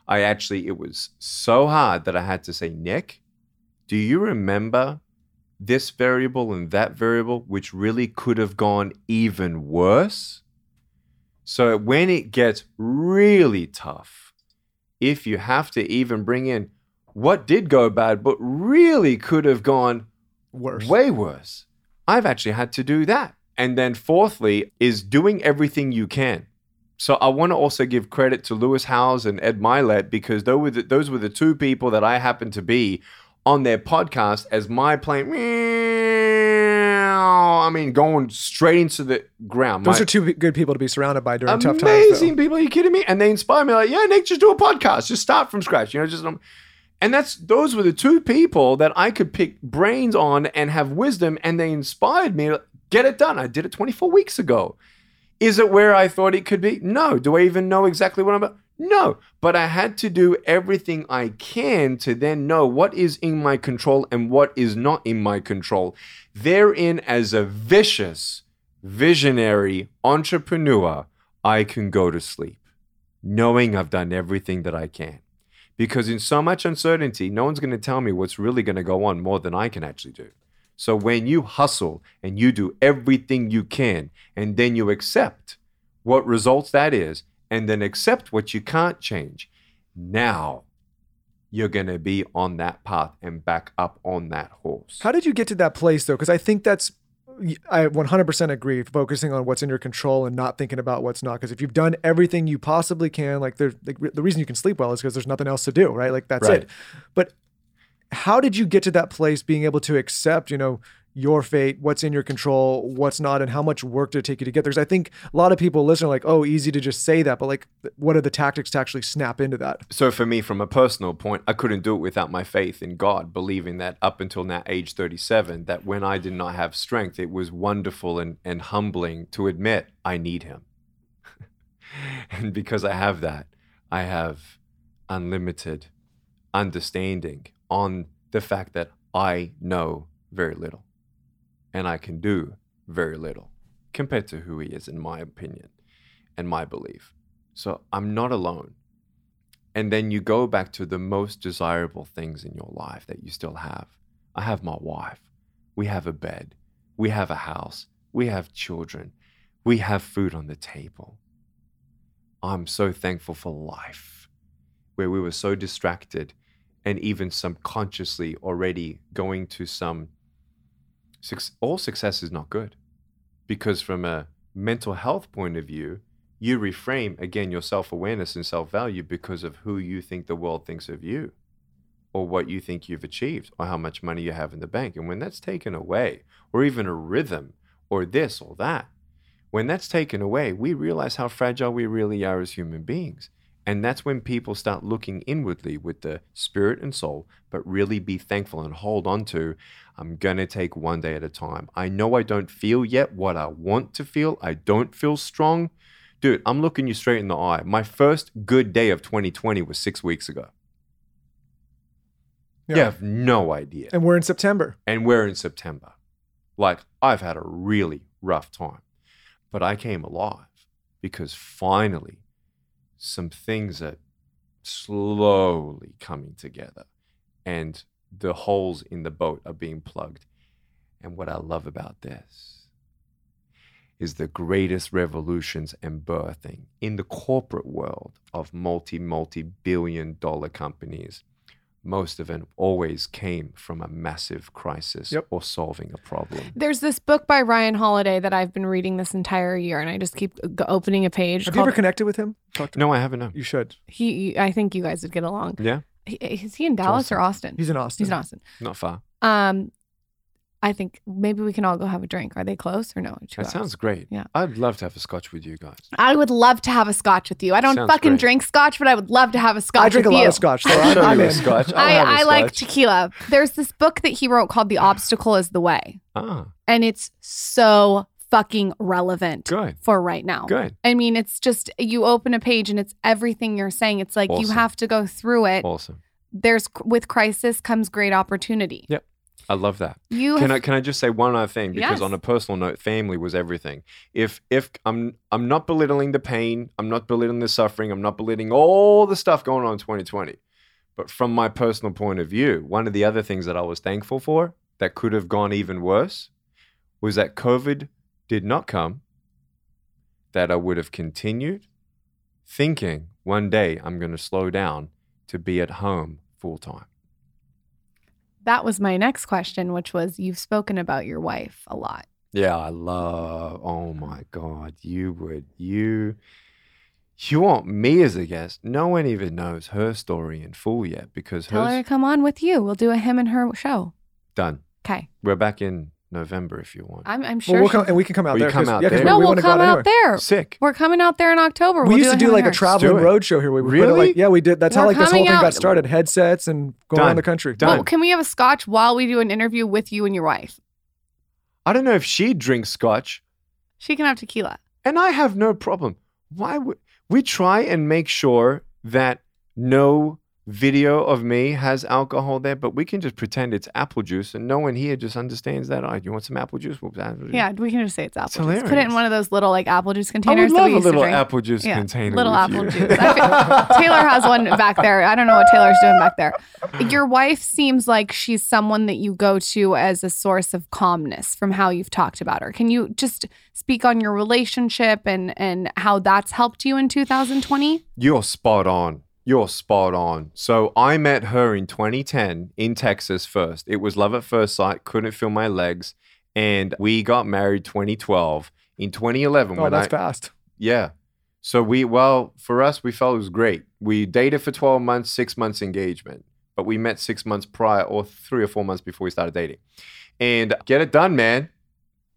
it was so hard that I had to say, Nick, do you remember this variable and that variable, which really could have gone even worse? So when it gets really tough, if you have to even bring in what did go bad, but really could have gone worse, way worse, I've actually had to do that. And then fourthly is doing everything you can. So I want to also give credit to Lewis Howes and Ed Mylett, because those were the two people that I happened to be on their podcast as my plane, going straight into the ground. Those are two good people to be surrounded by during tough times. Amazing people, are you kidding me? And they inspire me, like, yeah, Nick, just do a podcast. Just start from scratch, you know, just... And those were the two people that I could pick brains on and have wisdom, and they inspired me. Get it done. I did it 24 weeks ago. Is it where I thought it could be? No. Do I even know exactly what I'm about? No. But I had to do everything I can to then know what is in my control and what is not in my control. Therein, as a vicious, visionary entrepreneur, I can go to sleep knowing I've done everything that I can. Because in so much uncertainty, no one's going to tell me what's really going to go on more than I can actually do. So when you hustle and you do everything you can, and then you accept what results that is, and then accept what you can't change, now you're going to be on that path and back up on that horse. How did you get to that place, though? Because I think that's... I 100% agree, focusing on what's in your control and not thinking about what's not. Because if you've done everything you possibly can, like, the reason you can sleep well is because there's nothing else to do, right? Like, that's right. It. But how did you get to that place, being able to accept, you know, your fate, what's in your control, what's not, and how much work did it take you to get there? Because I think a lot of people listen like, oh, easy to just say that, but like, what are the tactics to actually snap into that? So for me, from a personal point, I couldn't do it without my faith in God, believing that up until now, age 37, that when I did not have strength, it was wonderful and humbling to admit I need him. And because I have that, I have unlimited understanding on the fact that I know very little. And I can do very little compared to who he is, in my opinion and my belief. So I'm not alone. And then you go back to the most desirable things in your life that you still have. I have my wife. We have a bed. We have a house. We have children. We have food on the table. I'm so thankful for life, where we were so distracted and even some consciously already going to some, all success is not good. Because from a mental health point of view, you reframe, again, your self-awareness and self-value because of who you think the world thinks of you, or what you think you've achieved, or how much money you have in the bank. And when that's taken away, or even a rhythm, or this or that, when that's taken away, we realize how fragile we really are as human beings. And that's when people start looking inwardly with the spirit and soul, but really be thankful and hold on to, I'm going to take one day at a time. I know I don't feel yet what I want to feel. I don't feel strong. Dude, I'm looking you straight in the eye. My first good day of 2020 was 6 weeks ago. Yeah. You have no idea. And we're in September. Like, I've had a really rough time. But I came alive because finally, some things are slowly coming together and the holes in the boat are being plugged. And what I love about this is the greatest revolutions and birthing in the corporate world of multi-billion dollar companies. Most of it always came from a massive crisis or solving a problem. There's this book by Ryan Holiday that I've been reading this entire year, and I just keep opening a page. Have you ever connected with him? No, I haven't. No. You should. I think you guys would get along. Yeah. Is he in Dallas or Austin? He's in Austin. Not far. I think maybe we can all go have a drink. Are they close or no? That sounds great. Yeah. I'd love to have a scotch with you guys. I would love to have a scotch with you. I don't drink scotch, but I would love to have a scotch with you. I drink a lot of scotch. So I do a scotch. I like tequila. There's this book that he wrote called The Obstacle is the Way. And it's so fucking relevant for right now. I mean, it's just, you open a page and it's everything you're saying. It's like you have to go through it. There's, with crisis comes great opportunity. Yep. I love that. Can I just say one other thing? Because on a personal note, family was everything. If I'm not belittling the pain, I'm not belittling the suffering, I'm not belittling all the stuff going on in 2020. But from my personal point of view, one of the other things that I was thankful for that could have gone even worse was that COVID did not come, that I would have continued thinking one day I'm going to slow down to be at home full time. That was my next question, which was, you've spoken about your wife a lot. Yeah, I love, oh my God, you want me as a guest. No one even knows her story in full yet because her. Tell her to come on with you. We'll do a him and her show. Done. Okay. We're back in November if you want. I'm sure. Well, we can come out there. We'll come out there. Sick. We're coming out there in October. We used to do like a traveling road show here. Really? Yeah, we did. That's how like this whole thing got started. Headsets and going around the country. Well, can we have a scotch while we do an interview with you and your wife? I don't know if she drinks scotch. She can have tequila. And I have no problem. Why would we try and make sure that no video of me has alcohol there, but we can just pretend it's apple juice and no one here just understands that. Oh, you want some apple juice? Yeah, we can just say it's apple juice. Hilarious. Put it in one of those little like apple juice containers. I would love a little apple juice container. Little apple juice. Taylor has one back there. I don't know what Taylor's doing back there. Your wife seems like she's someone that you go to as a source of calmness from how you've talked about her. Can you just speak on your relationship and how that's helped you in 2020? You're spot on. So I met her in 2010 in Texas first. It was love at first sight. Couldn't feel my legs. And we got married 2012. In 2011. Fast. Yeah. So for us, we felt it was great. We dated for 12 months, 6 months engagement. But we met 6 months prior or 3 or 4 months before we started dating. And get it done, man.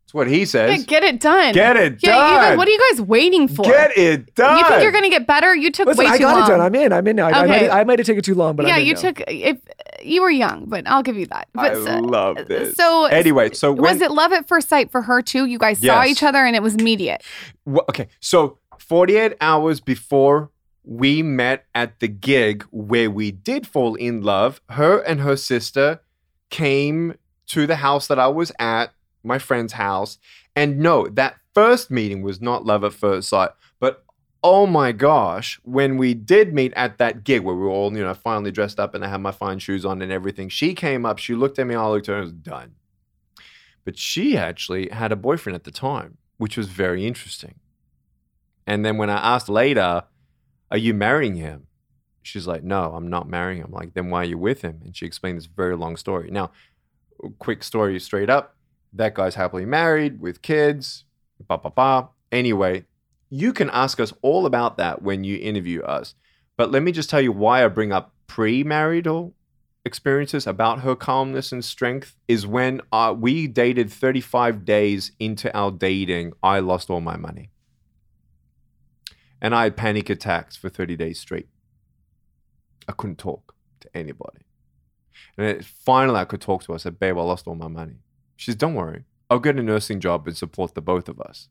That's what he says. Get it done. What are you guys waiting for? Get it done. You think you're going to get better? You took way too long. I got it done. I'm in now. Okay. I might have taken too long, but you were young, but I'll give you that. But, I love this. So anyway, was it love at first sight for her too? You guys saw each other and it was immediate. Okay, so 48 hours before we met at the gig where we did fall in love, her and her sister came to the house that I was at, my friend's house. And no, that first meeting was not love at first sight. But oh my gosh, when we did meet at that gig where we were all, finally dressed up and I had my fine shoes on and everything, she came up, she looked at me, I looked at her, and it was done. But she actually had a boyfriend at the time, which was very interesting. And then when I asked later, are you marrying him? She's like, no, I'm not marrying him. I'm like, then why are you with him? And she explained this very long story. Now, quick story straight up. That guy's happily married with kids, ba ba ba. Anyway, you can ask us all about that when you interview us. But let me just tell you why I bring up pre-marital experiences about her calmness and strength is when we dated 35 days into our dating, I lost all my money. And I had panic attacks for 30 days straight. I couldn't talk to anybody. And then finally I could talk to her. I said, babe, I lost all my money. She says, don't worry. I'll get a nursing job and support the both of us.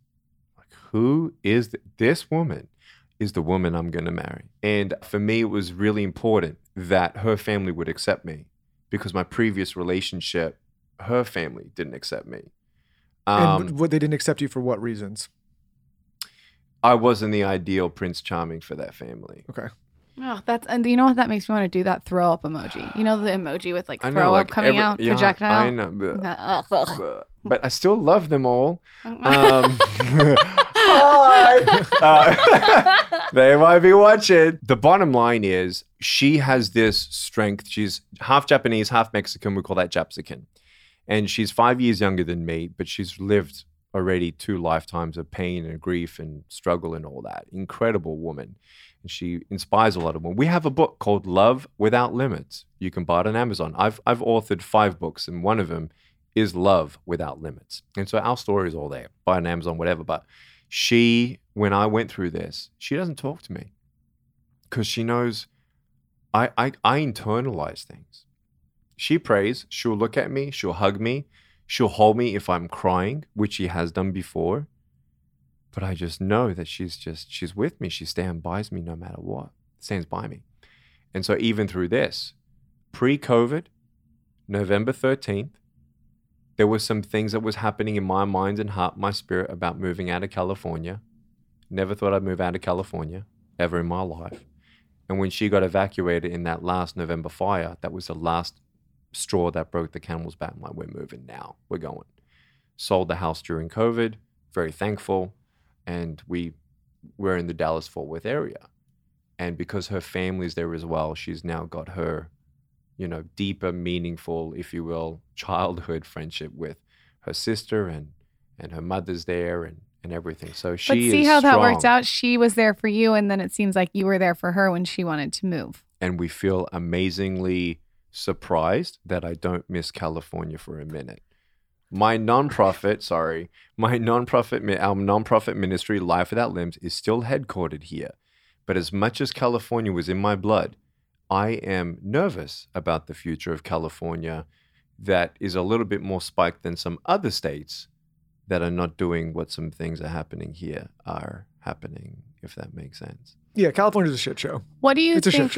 Like, who is this woman? Is the woman I'm going to marry. And for me, it was really important that her family would accept me because my previous relationship, her family didn't accept me. And what, they didn't accept you for what reasons? I wasn't the ideal Prince Charming for that family. Okay. Oh, that's, and you know what? That makes me want to do that throw up emoji. You know, the emoji with like throw up coming out, yeah, projectile? I know. But I still love them all. They might be watching. The bottom line is she has this strength. She's half Japanese, half Mexican. We call that Japsican. And she's 5 years younger than me, but she's lived already 2 lifetimes of pain and grief and struggle and all that. Incredible woman. And she inspires a lot of women. We have a book called Love Without Limits. You can buy it on Amazon. I've authored 5 books, and one of them is Love Without Limits. And so our story is all there. Buy it on Amazon, whatever. But she, when I went through this, she doesn't talk to me because she knows I internalize things. She prays. She'll look at me. She'll hug me. She'll hold me if I'm crying, which she has done before. But I just know that she's with me. She stands by me. And so even through this, pre-COVID, November 13th, there were some things that was happening in my mind and heart, my spirit about moving out of California. Never thought I'd move out of California ever in my life. And when she got evacuated in that last November fire, that was the last straw that broke the camel's back. I'm like, we're moving now. We're going. Sold the house during COVID. Very thankful. And we were in the Dallas-Fort Worth area. And because her family's there as well, she's now got her, you know, deeper, meaningful, if you will, childhood friendship with her sister and her mother's there and everything. So she is strong. But see how that worked out? She was there for you, and then it seems like you were there for her when she wanted to move. And we feel amazingly surprised that I don't miss California for a minute. Our nonprofit ministry, Life Without Limbs, is still headquartered here. But as much as California was in my blood, I am nervous about the future of California that is a little bit more spiked than some other states that are not doing what some things are happening here are happening, if that makes sense. Yeah, California's a shit show. What do you think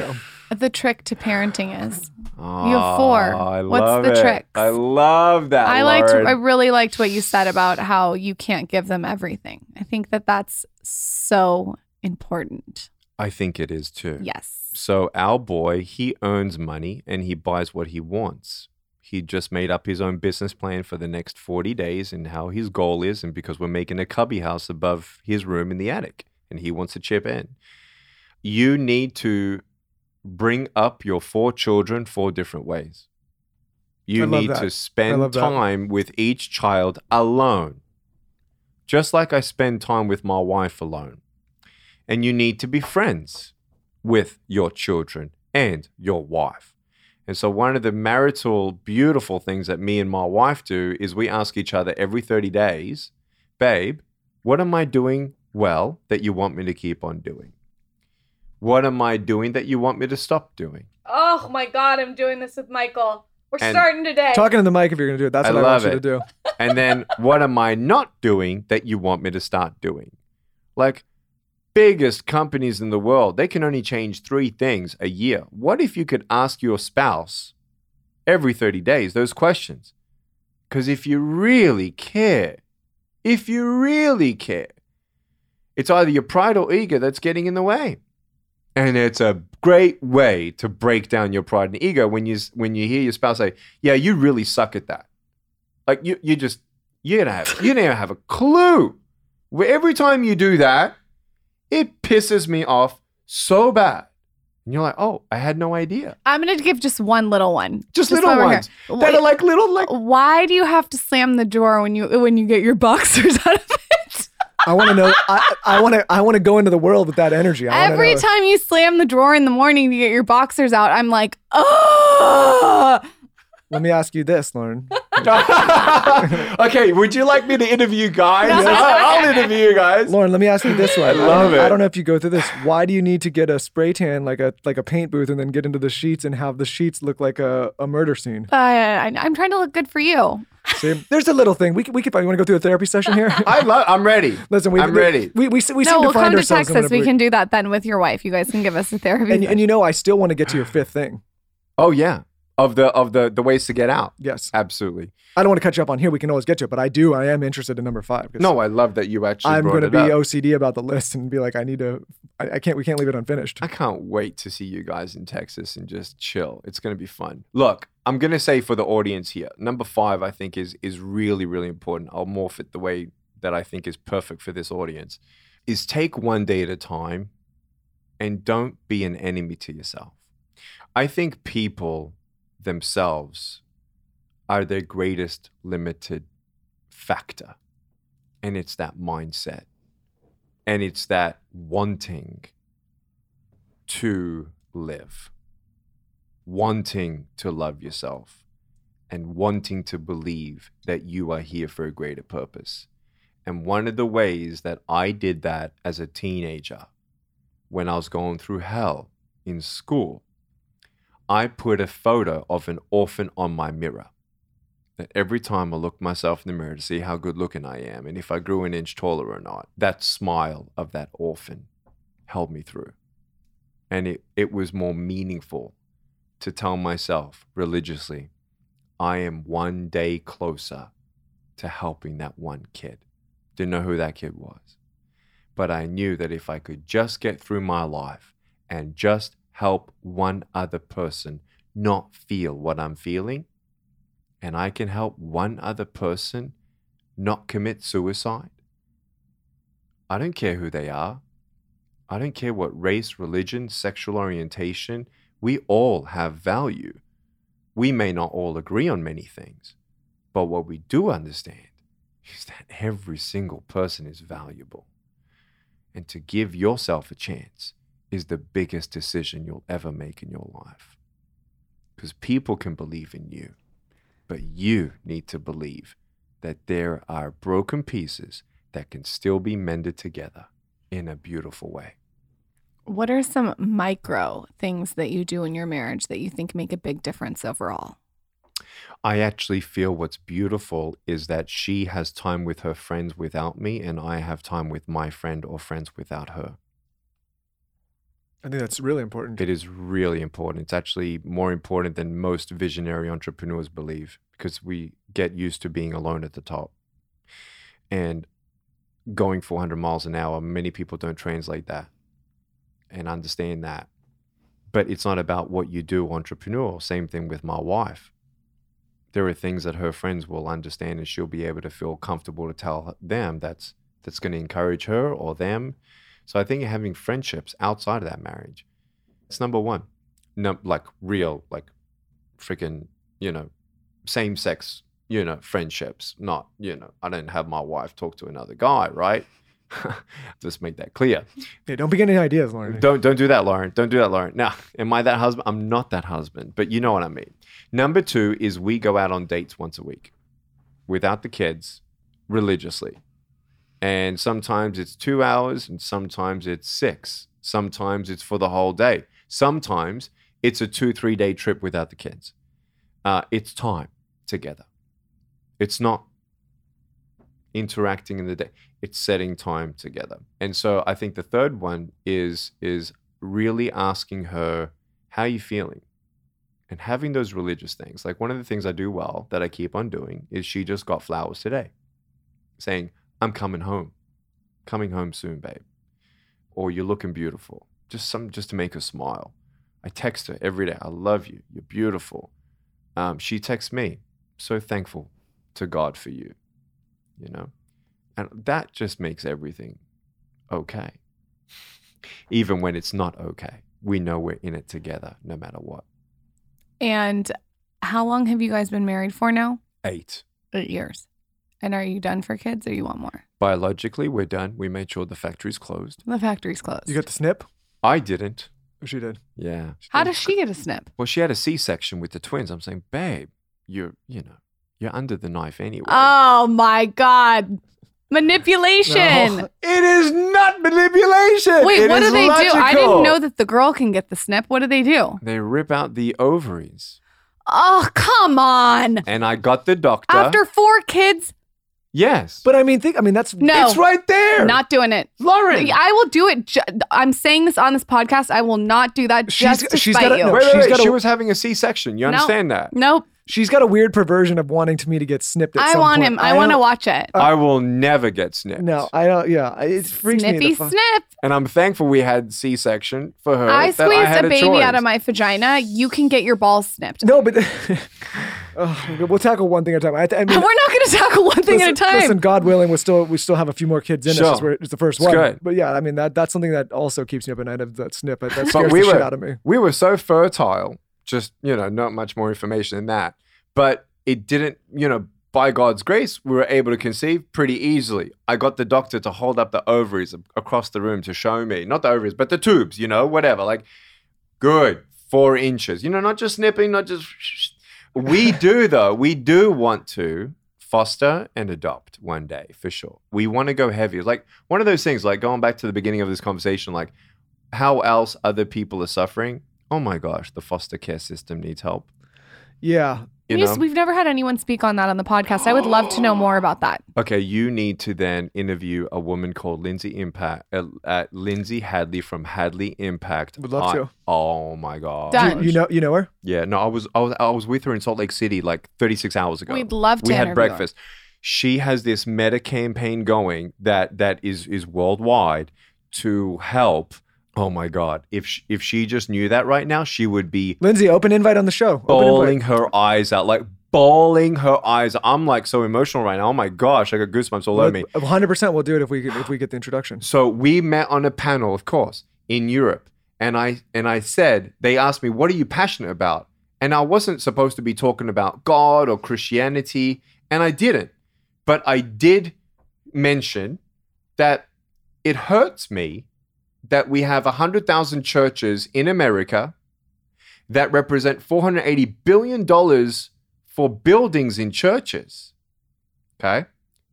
the trick to parenting is? Oh, you have 4. What's the trick? I love that. I really liked what you said about how you can't give them everything. I think that's so important. I think it is too. Yes. So our boy, he earns money and he buys what he wants. He just made up his own business plan for the next 40 days and how his goal is, and because we're making a cubby house above his room in the attic and he wants to chip in. You need to bring up your 4 children 4 different ways. You need to spend time with each child alone, just like I spend time with my wife alone. And you need to be friends with your children and your wife. And so one of the marital beautiful things that me and my wife do is we ask each other every 30 days, babe, what am I doing well that you want me to keep on doing? What am I doing that you want me to stop doing? Oh my God, I'm doing this with Michael. We're starting today. Talking to the mic if you're going to do it. That's what I want you to do. And then what am I not doing that you want me to start doing? Like, biggest companies in the world, they can only change 3 things a year. What if you could ask your spouse every 30 days those questions? Because if you really care, it's either your pride or ego that's getting in the way. And it's a great way to break down your pride and ego when you hear your spouse say, yeah, you really suck at that. Like you don't have a clue. Every time you do that, it pisses me off so bad. And you're like, oh, I had no idea. I'm going to give just one little one. Just little ones. That are like little, like. Why do you have to slam the drawer when you get your boxers out of it? I want to know. I want to go into the world with that energy. Every time you slam the drawer in the morning to get your boxers out, I'm like, oh. Let me ask you this, Lauren. Okay, would you like me to interview guys? No. I'll interview you guys. Lauren, let me ask you this one. I love it. I don't know if you go through this. Why do you need to get a spray tan, like a paint booth, and then get into the sheets and have the sheets look like a murder scene? I'm trying to look good for you. See, there's a little thing. We could. You want to go through a therapy session here? I'm ready. Listen, I'm ready. We seem to find ourselves. No, we'll come to Texas. We can do that then with your wife. You guys can give us a therapy. And you know, I still want to get to your fifth thing. Oh yeah. Of the ways to get out. Yes. Absolutely. I don't want to cut you up on here. We can always get to it. But I am interested in number 5. No, I love that you actually brought it up. I'm going to be OCD about the list and be like, we can't leave it unfinished. I can't wait to see you guys in Texas and just chill. It's going to be fun. Look, I'm going to say for the audience here, number 5, I think is really, really important. I'll morph it the way that I think is perfect for this audience, is take one day at a time and don't be an enemy to yourself. I think people themselves are their greatest limited factor. And it's that mindset. And it's that wanting to live, wanting to love yourself, and wanting to believe that you are here for a greater purpose. And one of the ways that I did that as a teenager, when I was going through hell in school, I put a photo of an orphan on my mirror. That every time I look myself in the mirror to see how good looking I am and if I grew an inch taller or not, that smile of that orphan held me through. And it was more meaningful to tell myself religiously, I am one day closer to helping that one kid. Didn't know who that kid was. But I knew that if I could just get through my life and just help one other person not feel what I'm feeling, and I can help one other person not commit suicide. I don't care who they are. I don't care what race, religion, sexual orientation. We all have value. We may not all agree on many things, but what we do understand is that every single person is valuable. And to give yourself a chance is the biggest decision you'll ever make in your life. Because people can believe in you, but you need to believe that there are broken pieces that can still be mended together in a beautiful way. What are some micro things that you do in your marriage that you think make a big difference overall? I actually feel what's beautiful is that she has time with her friends without me, and I have time with my friend or friends without her. I think that's really important. It is really important. It's actually more important than most visionary entrepreneurs believe, because we get used to being alone at the top. And going 400 miles an hour, many people don't translate that and understand that. But it's not about what you do, entrepreneur. Same thing with my wife. There are things that her friends will understand, and she'll be able to feel comfortable to tell them that's going to encourage her or them. So I think having friendships outside of that marriage, it's number one. No, like real, like freaking, same sex, friendships. Not, I don't have my wife talk to another guy, right? Just make that clear. Yeah, don't be getting any ideas, Lauren. Don't do that, Lauren. Don't do that, Lauren. Now, am I that husband? I'm not that husband, but you know what I mean. Number 2 is we go out on dates once a week without the kids religiously. And sometimes it's 2 hours, and sometimes it's 6. Sometimes it's for the whole day. Sometimes it's a 2-3 day trip without the kids. It's time together. It's not interacting in the day. It's setting time together. And so I think the third one is really asking her, how are you feeling? And having those religious things. Like one of the things I do well that I keep on doing is she just got flowers today, saying, I'm coming home soon, babe. Or you're looking beautiful. Just to make her smile. I text her every day. I love you. You're beautiful. She texts me. So thankful to God for you. And that just makes everything okay, even when it's not okay. we know we're in it together no matter what. And how long have you guys been married for now? 8 years. And are you done for kids or you want more? Biologically, we're done. We made sure the factory's closed. You got the snip? I didn't. Oh, she did. Yeah. How did she get a snip? Well, she had a C-section with the twins. I'm saying, babe, you're under the knife anyway. Oh, my God. Manipulation. No. It is not manipulation. Wait, it what do they logical. Do? I didn't know that the girl can get the snip. What do? They rip out the ovaries. Oh, come on. And I got the doctor. After 4 kids? Yes. But I mean, that's no, it's right there. Not doing it. Lauryn. I will do it. I'm saying this on this podcast. I will not do that just to spite you. No, wait. She was having a C-section. You understand that? Nope. She's got a weird perversion of wanting to me to get snipped at some point. I want to watch it. I will never get snipped. No, I don't. Yeah, it freaks me the fuck. Snip. And I'm thankful we had C-section for her. I squeezed a baby out of my vagina. You can get your balls snipped. No, but we'll tackle one thing at a time. I mean, we're not going to tackle one thing at a time. Listen, God willing, we still have a few more kids in us. Sure. It's the first one. Good. But yeah, I mean that's something that also keeps me up at night of that snip. That scares the shit out of me. We were so fertile. Just, not much more information than that. But it didn't, by God's grace, we were able to conceive pretty easily. I got the doctor to hold up the ovaries across the room to show me. Not the ovaries, but the tubes, whatever. Like, good, 4 inches. Not just snipping, not just... We do want to foster and adopt one day, for sure. We want to go heavy. Like, one of those things, like, going back to the beginning of this conversation, like, how else other people are suffering... Oh my gosh, the foster care system needs help. Yeah. We've never had anyone speak on that on the podcast. I would love to know more about that. Okay, you need to then interview a woman called Lindsay Hadley from Hadley Impact. Would love to. Oh my God. Done. You know her? Yeah, no, I was with her in Salt Lake City like 36 hours ago. We'd love to. We had breakfast. Her. She has this meta campaign going that is worldwide to help. Oh my God! If she just knew that right now, she would be Lindsay. Open invite on the show. Bawling her eyes out. I'm like so emotional right now. Oh my gosh! I got goosebumps all over me. 100%. We'll do it if we get the introduction. So we met on a panel, of course, in Europe, and I said they asked me, "What are you passionate about?" And I wasn't supposed to be talking about God or Christianity, and I didn't, but I did mention that it hurts me that we have 100,000 churches in America that represent $480 billion for buildings in churches, okay,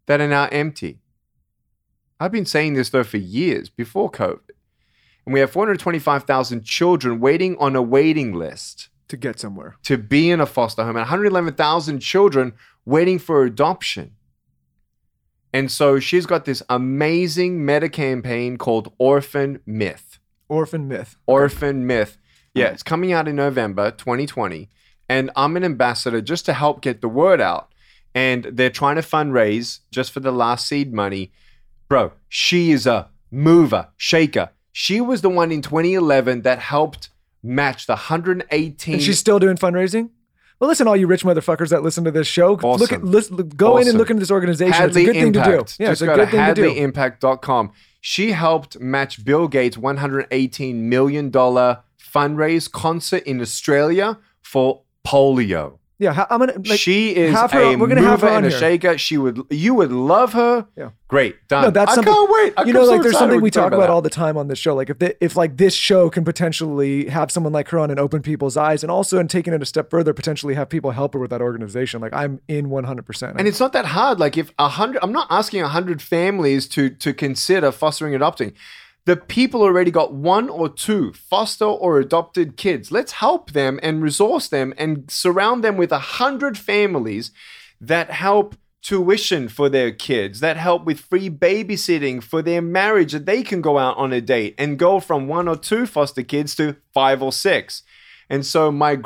that are now empty. I've been saying this, though, for years before COVID. And we have 425,000 children waiting on a waiting list. To get somewhere. To be in a foster home. And 111,000 children waiting for adoption. And so she's got this amazing meta campaign called Orphan Myth. Orphan Myth. Yeah, it's coming out in November 2020. And I'm an ambassador just to help get the word out. And they're trying to fundraise just for the last seed money. Bro, she is a mover, shaker. She was the one in 2011 that helped match the 118. And she's still doing fundraising? Well, listen, all you rich motherfuckers that listen to this show, awesome. Go in and look into this organization. Hadley it's a good Impact. Thing to do. Yeah, just it's a good thing to do. HadleyImpact.com. She helped match Bill Gates' $118 million fundraise concert in Australia for polio. Yeah, I'm gonna. Like, she is have her, a we're gonna mover have her on and a here. Shaker. You would love her. Yeah. Great, done. No, that's I can't wait. I so there's something we talk about all the time on this show. Like if this show can potentially have someone like her on and open people's eyes, and also in taking it a step further, potentially have people help her with that organization. Like I'm in 100%. And it's not that hard. Like if 100, I'm not asking 100 families to consider fostering and adopting. The people already got 1 or 2 foster or adopted kids. Let's help them and resource them and surround them with 100 families that help tuition for their kids, that help with free babysitting for their marriage, that they can go out on a date and go from 1 or 2 foster kids to 5 or 6. And so one of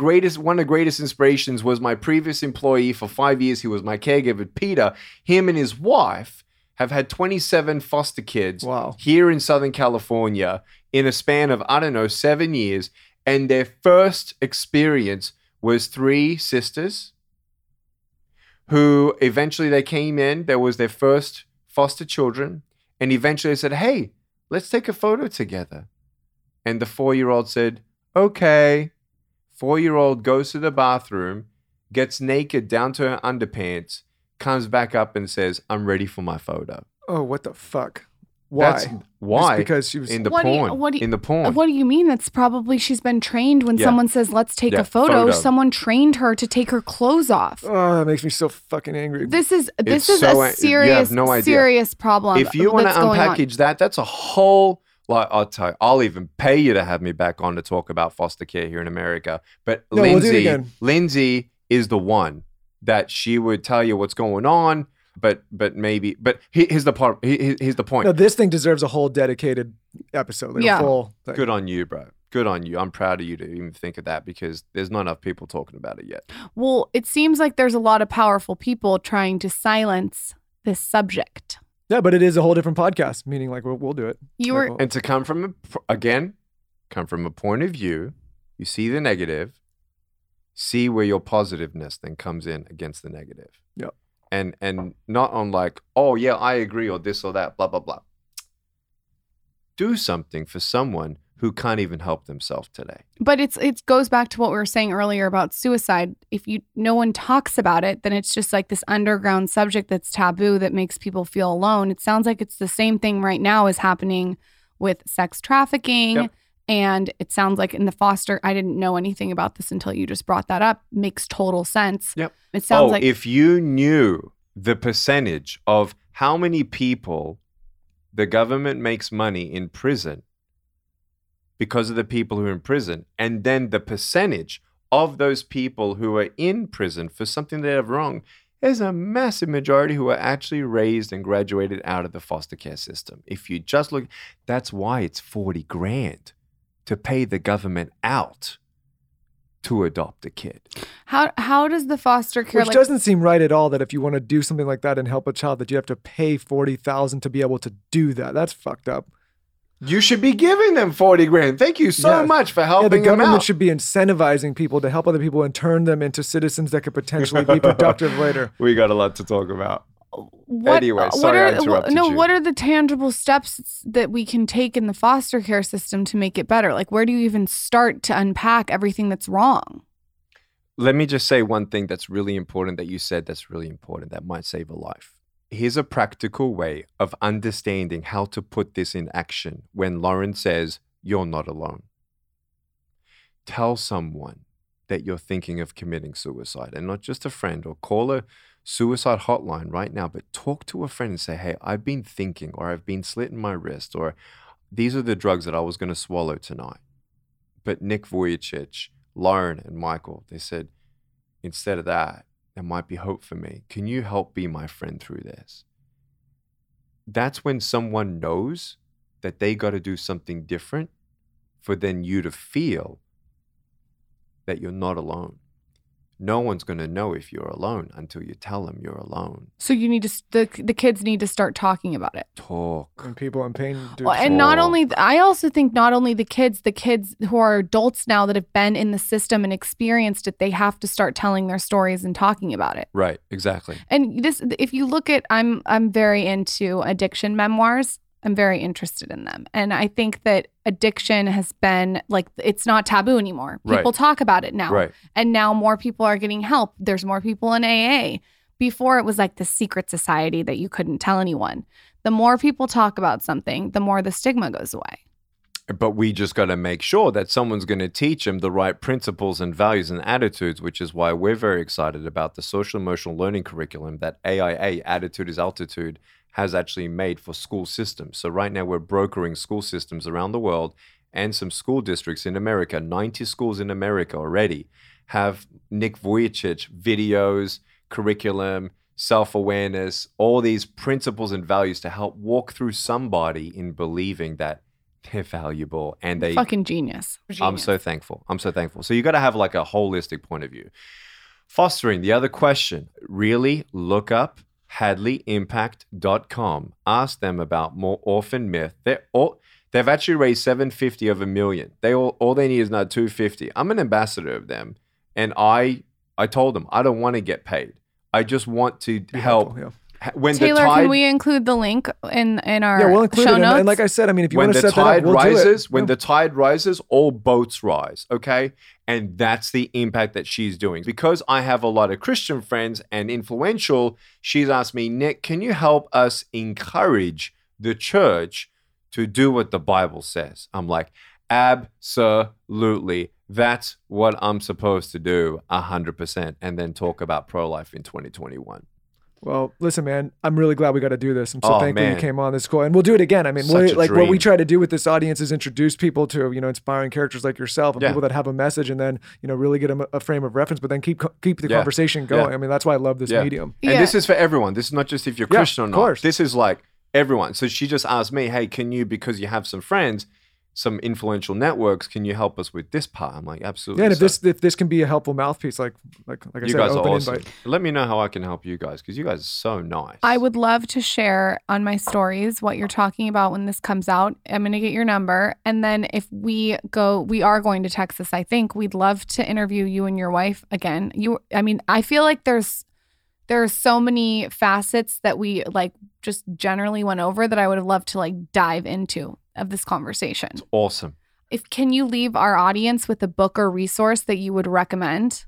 the greatest inspirations was my previous employee for 5 years. He was my caregiver, Peter. Him and his wife have had 27 foster kids here in Southern California in a span of, 7 years. And their first experience was 3 sisters who eventually they came in. There was their first foster children. And eventually they said, hey, let's take a photo together. And the 4-year-old said, okay. 4-year-old goes to the bathroom, gets naked down to her underpants, comes back up and says, I'm ready for my photo. Oh, what the fuck? Why? That's why? Just because she was in the porn. In the porn. What do you mean? That's probably she's been trained when someone says, let's take a photo. Someone trained her to take her clothes off. Oh, that makes me so fucking angry. This is a serious problem. If you want to unpackage that, that's a whole... Like, I'll even pay you to have me back on to talk about foster care here in America. But no, Lindsay is the one that she would tell you what's going on. But here's the part. Here's the point. No, this thing deserves a whole dedicated episode. A full thing. Good on you, bro. Good on you. I'm proud of you to even think of that because there's not enough people talking about it yet. Well, it seems like there's a lot of powerful people trying to silence this subject. Yeah, but it is a whole different podcast, meaning like we'll do it. And to come from, a point of view, you see the negative, see where your positiveness then comes in against the negative. Yep. And not on like, oh yeah, I agree or this or that, blah, blah, blah. Do something for someone who can't even help themselves today. But it goes back to what we were saying earlier about suicide. If no one talks about it, then it's just like this underground subject that's taboo that makes people feel alone. It sounds like it's the same thing right now is happening with sex trafficking. Yep. And it sounds like in the foster, I didn't know anything about this until you just brought that up. Makes total sense. Yep. It sounds like if you knew the percentage of how many people the government makes money in prison because of the people who are in prison, and then the percentage of those people who are in prison for something they have wrong, there's a massive majority who are actually raised and graduated out of the foster care system. If you just look, that's why it's $40,000 to pay the government out to adopt a kid. How does the foster care... Which doesn't seem right at all that if you want to do something like that and help a child that you have to pay $40,000 to be able to do that. That's fucked up. You should be giving them $40,000. Thank you so much for helping them out. The government should be incentivizing people to help other people and turn them into citizens that could potentially be productive later. We got a lot to talk about. What are the tangible steps that we can take in the foster care system to make it better? Like, where do you even start to unpack everything that's wrong? Let me just say one thing that's really important that you said that's really important that might save a life. Here's a practical way of understanding how to put this in action when Lauryn says, you're not alone. Tell someone that you're thinking of committing suicide and not just a friend, or call a suicide hotline right now, but talk to a friend and say, hey, I've been thinking, or I've been slitting my wrist, or these are the drugs that I was going to swallow tonight. But Nick Vujicic, Lauryn and Michael, they said, instead of that, there might be hope for me. Can you help be my friend through this? That's when someone knows that they got to do something different for then you to feel that you're not alone. No one's going to know if you're alone until you tell them you're alone. So you need to the kids need to start talking about it. Talk. And people in pain do talk. And I also think not only the kids who are adults now that have been in the system and experienced it, they have to start telling their stories and talking about it. Right, exactly. And this, if you look at, I'm very into addiction memoirs. I'm very interested in them. And I think that addiction has been like, it's not taboo anymore. People talk about it now. Right. And now more people are getting help. There's more people in AA. Before it was like the secret society that you couldn't tell anyone. The more people talk about something, the more the stigma goes away. But we just got to make sure that someone's going to teach them the right principles and values and attitudes, which is why we're very excited about the social emotional learning curriculum that AIA, Attitude is Altitude, has actually made for school systems. So right now we're brokering school systems around the world and some school districts in America. 90 schools in America already have Nick Vujicic videos, curriculum, self-awareness, all these principles and values to help walk through somebody in believing that they're valuable and they... Fucking genius. I'm so thankful. So you got to have like a holistic point of view. Fostering, the other question, really look up HadleyImpact.com. Ask them about more orphan myth. They've actually raised $750 of $1 million. All they need is now $250. I'm an ambassador of them, and I told them I don't want to get paid. I just want to help When Taylor, the tide, can we include the link in our we'll include show notes? And like I said, I mean, if you want to set that up, we'll do it. When the tide rises, all boats rise, okay? And that's the impact that she's doing. Because I have a lot of Christian friends and influential, she's asked me, Nick, can you help us encourage the church to do what the Bible says? I'm like, absolutely. That's what I'm supposed to do 100%, and then talk about pro-life in 2021. Well, listen, man, I'm really glad we got to do this. I'm so thankful you came on this call. And we'll do it again. I mean, what we try to do with this audience is introduce people to, inspiring characters like yourself and people that have a message, and then, really get them a frame of reference, but then keep the conversation going. I mean, that's why I love this medium. Yeah. And this is for everyone. This is not just if you're Christian or not. Of course. This is like everyone. So she just asked me, hey, can you, because you have some friends, some influential networks, can you help us with this part? I'm like, absolutely. Yeah, and if this can be a helpful mouthpiece, like I said, guys open are awesome. Invite. Let me know how I can help you guys, because you guys are so nice. I would love to share on my stories what you're talking about when this comes out. I'm going to get your number, and then if we are going to Texas, I think we'd love to interview you and your wife again. I feel like there are so many facets that we just generally went over that I would have loved to dive into of this conversation. It's awesome. Can you leave our audience with a book or resource that you would recommend?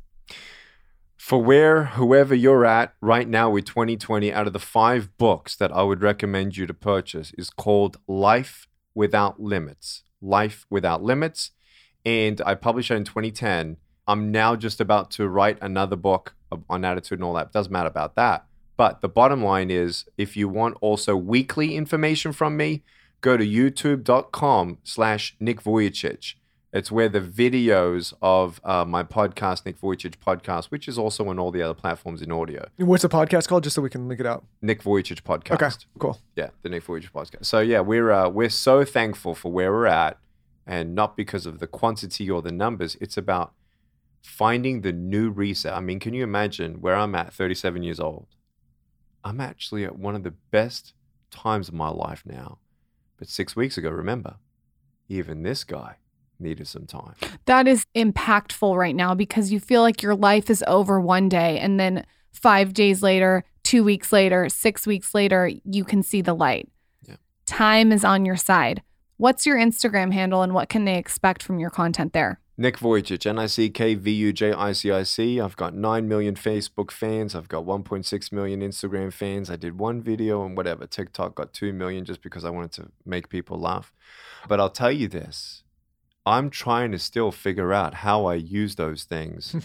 For whoever you're at right now with 2020, out of the 5 books that I would recommend you to purchase is called Life Without Limits. Life Without Limits. And I published it in 2010. I'm now just about to write another book on attitude and all that. It doesn't matter about that. But the bottom line is, if you want also weekly information from me, go to youtube.com/Nick Vujicic. It's where the videos of my podcast, Nick Vujicic Podcast, which is also on all the other platforms in audio. What's the podcast called? Just so we can link it out. Nick Vujicic Podcast. Okay, cool. Yeah, the Nick Vujicic Podcast. So yeah, we're so thankful for where we're at, and not because of the quantity or the numbers. It's about finding the new reset. I mean, can you imagine where I'm at, 37 years old? I'm actually at one of the best times of my life now. But 6 weeks ago, remember, even this guy needed some time. That is impactful right now, because you feel like your life is over one day, and then 5 days later, 2 weeks later, 6 weeks later, you can see the light. Yeah. Time is on your side. What's your Instagram handle, and what can they expect from your content there? Nick Vujicic, NickVujicic. I've got 9 million Facebook fans. I've got 1.6 million Instagram fans. I did one video and whatever. TikTok got 2 million just because I wanted to make people laugh. But I'll tell you this. I'm trying to still figure out how I use those things.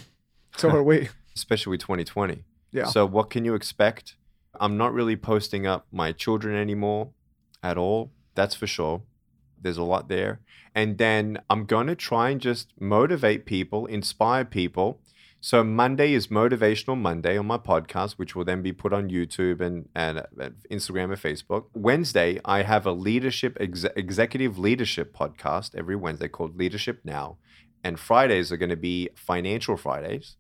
So are we. Especially with 2020. Yeah. So what can you expect? I'm not really posting up my children anymore at all. That's for sure. There's a lot there. And then I'm going to try and just motivate people, inspire people. So Monday is Motivational Monday on my podcast, which will then be put on YouTube and Instagram and Facebook. Wednesday, I have a leadership, executive leadership podcast every Wednesday called Leadership Now. And Fridays are going to be Financial Fridays.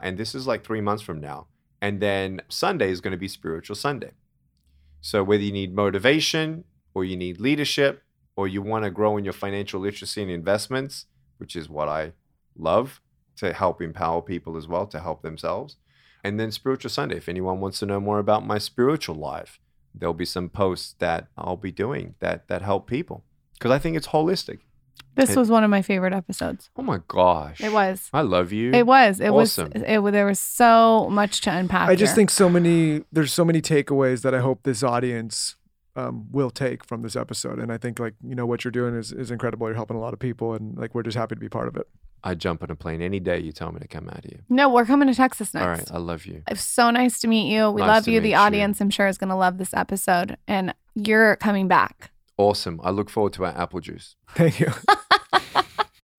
And this is 3 months from now. And then Sunday is going to be Spiritual Sunday. So whether you need motivation or you need leadership, or you want to grow in your financial literacy and investments, which is what I love, to help empower people as well, to help themselves. And then Spiritual Sunday, if anyone wants to know more about my spiritual life, there'll be some posts that I'll be doing that help people, because I think it's holistic. This was one of my favorite episodes. Oh my gosh. It was. I love you. It was. It awesome. Was. It there was so much to unpack. I just think there's so many takeaways that I hope this audience will take from this episode. And I think what you're doing is incredible. You're helping a lot of people, and we're just happy to be part of it. I'd jump on a plane any day you tell me to come out here. No, we're coming to Texas next. All right, I love you. It's so nice to meet you. We love you. The audience, you. I'm sure, is going to love this episode, and you're coming back. Awesome. I look forward to our apple juice. Thank you.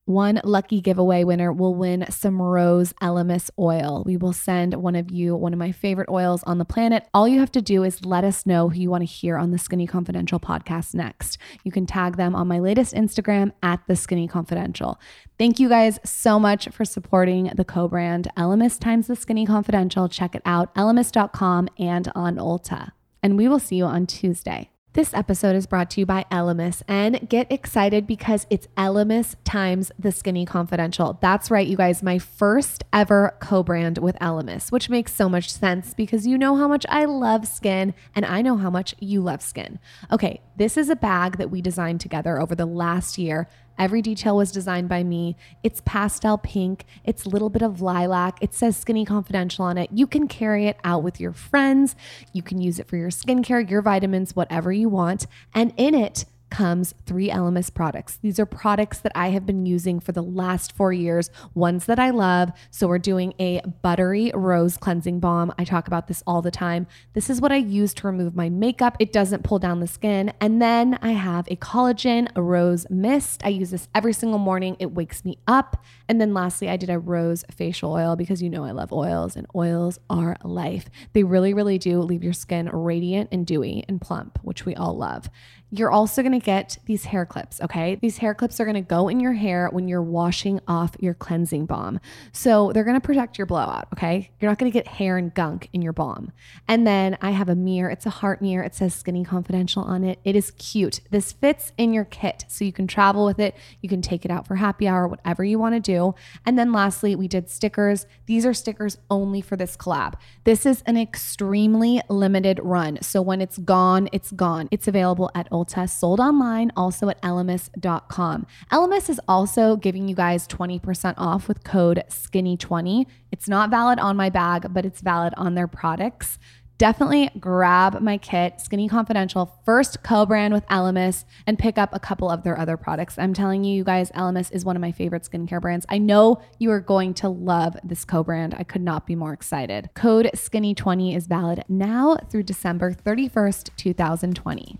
One lucky giveaway winner will win some Rose Elemis oil. We will send one of you one of my favorite oils on the planet. All you have to do is let us know who you want to hear on the Skinny Confidential podcast next. You can tag them on my latest Instagram at The Skinny Confidential. Thank you guys so much for supporting the co-brand Elemis times The Skinny Confidential. Check it out, elemis.com and on Ulta. And we will see you on Tuesday. This episode is brought to you by Elemis, and get excited because it's Elemis times The Skinny Confidential. That's right, you guys, my first ever co-brand with Elemis, which makes so much sense because you know how much I love skin and I know how much you love skin. Okay, this is a bag that we designed together over the last year. Every detail was designed by me. It's pastel pink. It's a little bit of lilac. It says Skinny Confidential on it. You can carry it out with your friends. You can use it for your skincare, your vitamins, whatever you want. And in it comes 3 Elemis products. These are products that I have been using for the last 4 years, ones that I love. So we're doing a buttery rose cleansing balm. I talk about this all the time. This is what I use to remove my makeup. It doesn't pull down the skin. And then I have a collagen rose mist. I use this every single morning. It wakes me up. And then lastly, I did a rose facial oil because you know I love oils, and oils are life. They really, really do leave your skin radiant and dewy and plump, which we all love. You're also going to get these hair clips, okay? These hair clips are going to go in your hair when you're washing off your cleansing balm. So they're going to protect your blowout, okay? You're not going to get hair and gunk in your balm. And then I have a mirror. It's a heart mirror. It says Skinny Confidential on it. It is cute. This fits in your kit, so you can travel with it. You can take it out for happy hour, whatever you want to do. And then lastly, we did stickers. These are stickers only for this collab. This is an extremely limited run. So when it's gone, it's gone. It's available at Test sold online, also at elemis.com. Elemis is also giving you guys 20% off with code SKINNY20. It's not valid on my bag, but it's valid on their products. Definitely grab my kit, Skinny Confidential, first co-brand with Elemis, and pick up a couple of their other products. I'm telling you, you guys, Elemis is one of my favorite skincare brands. I know you are going to love this co-brand. I could not be more excited. Code SKINNY20 is valid now through December 31st, 2020.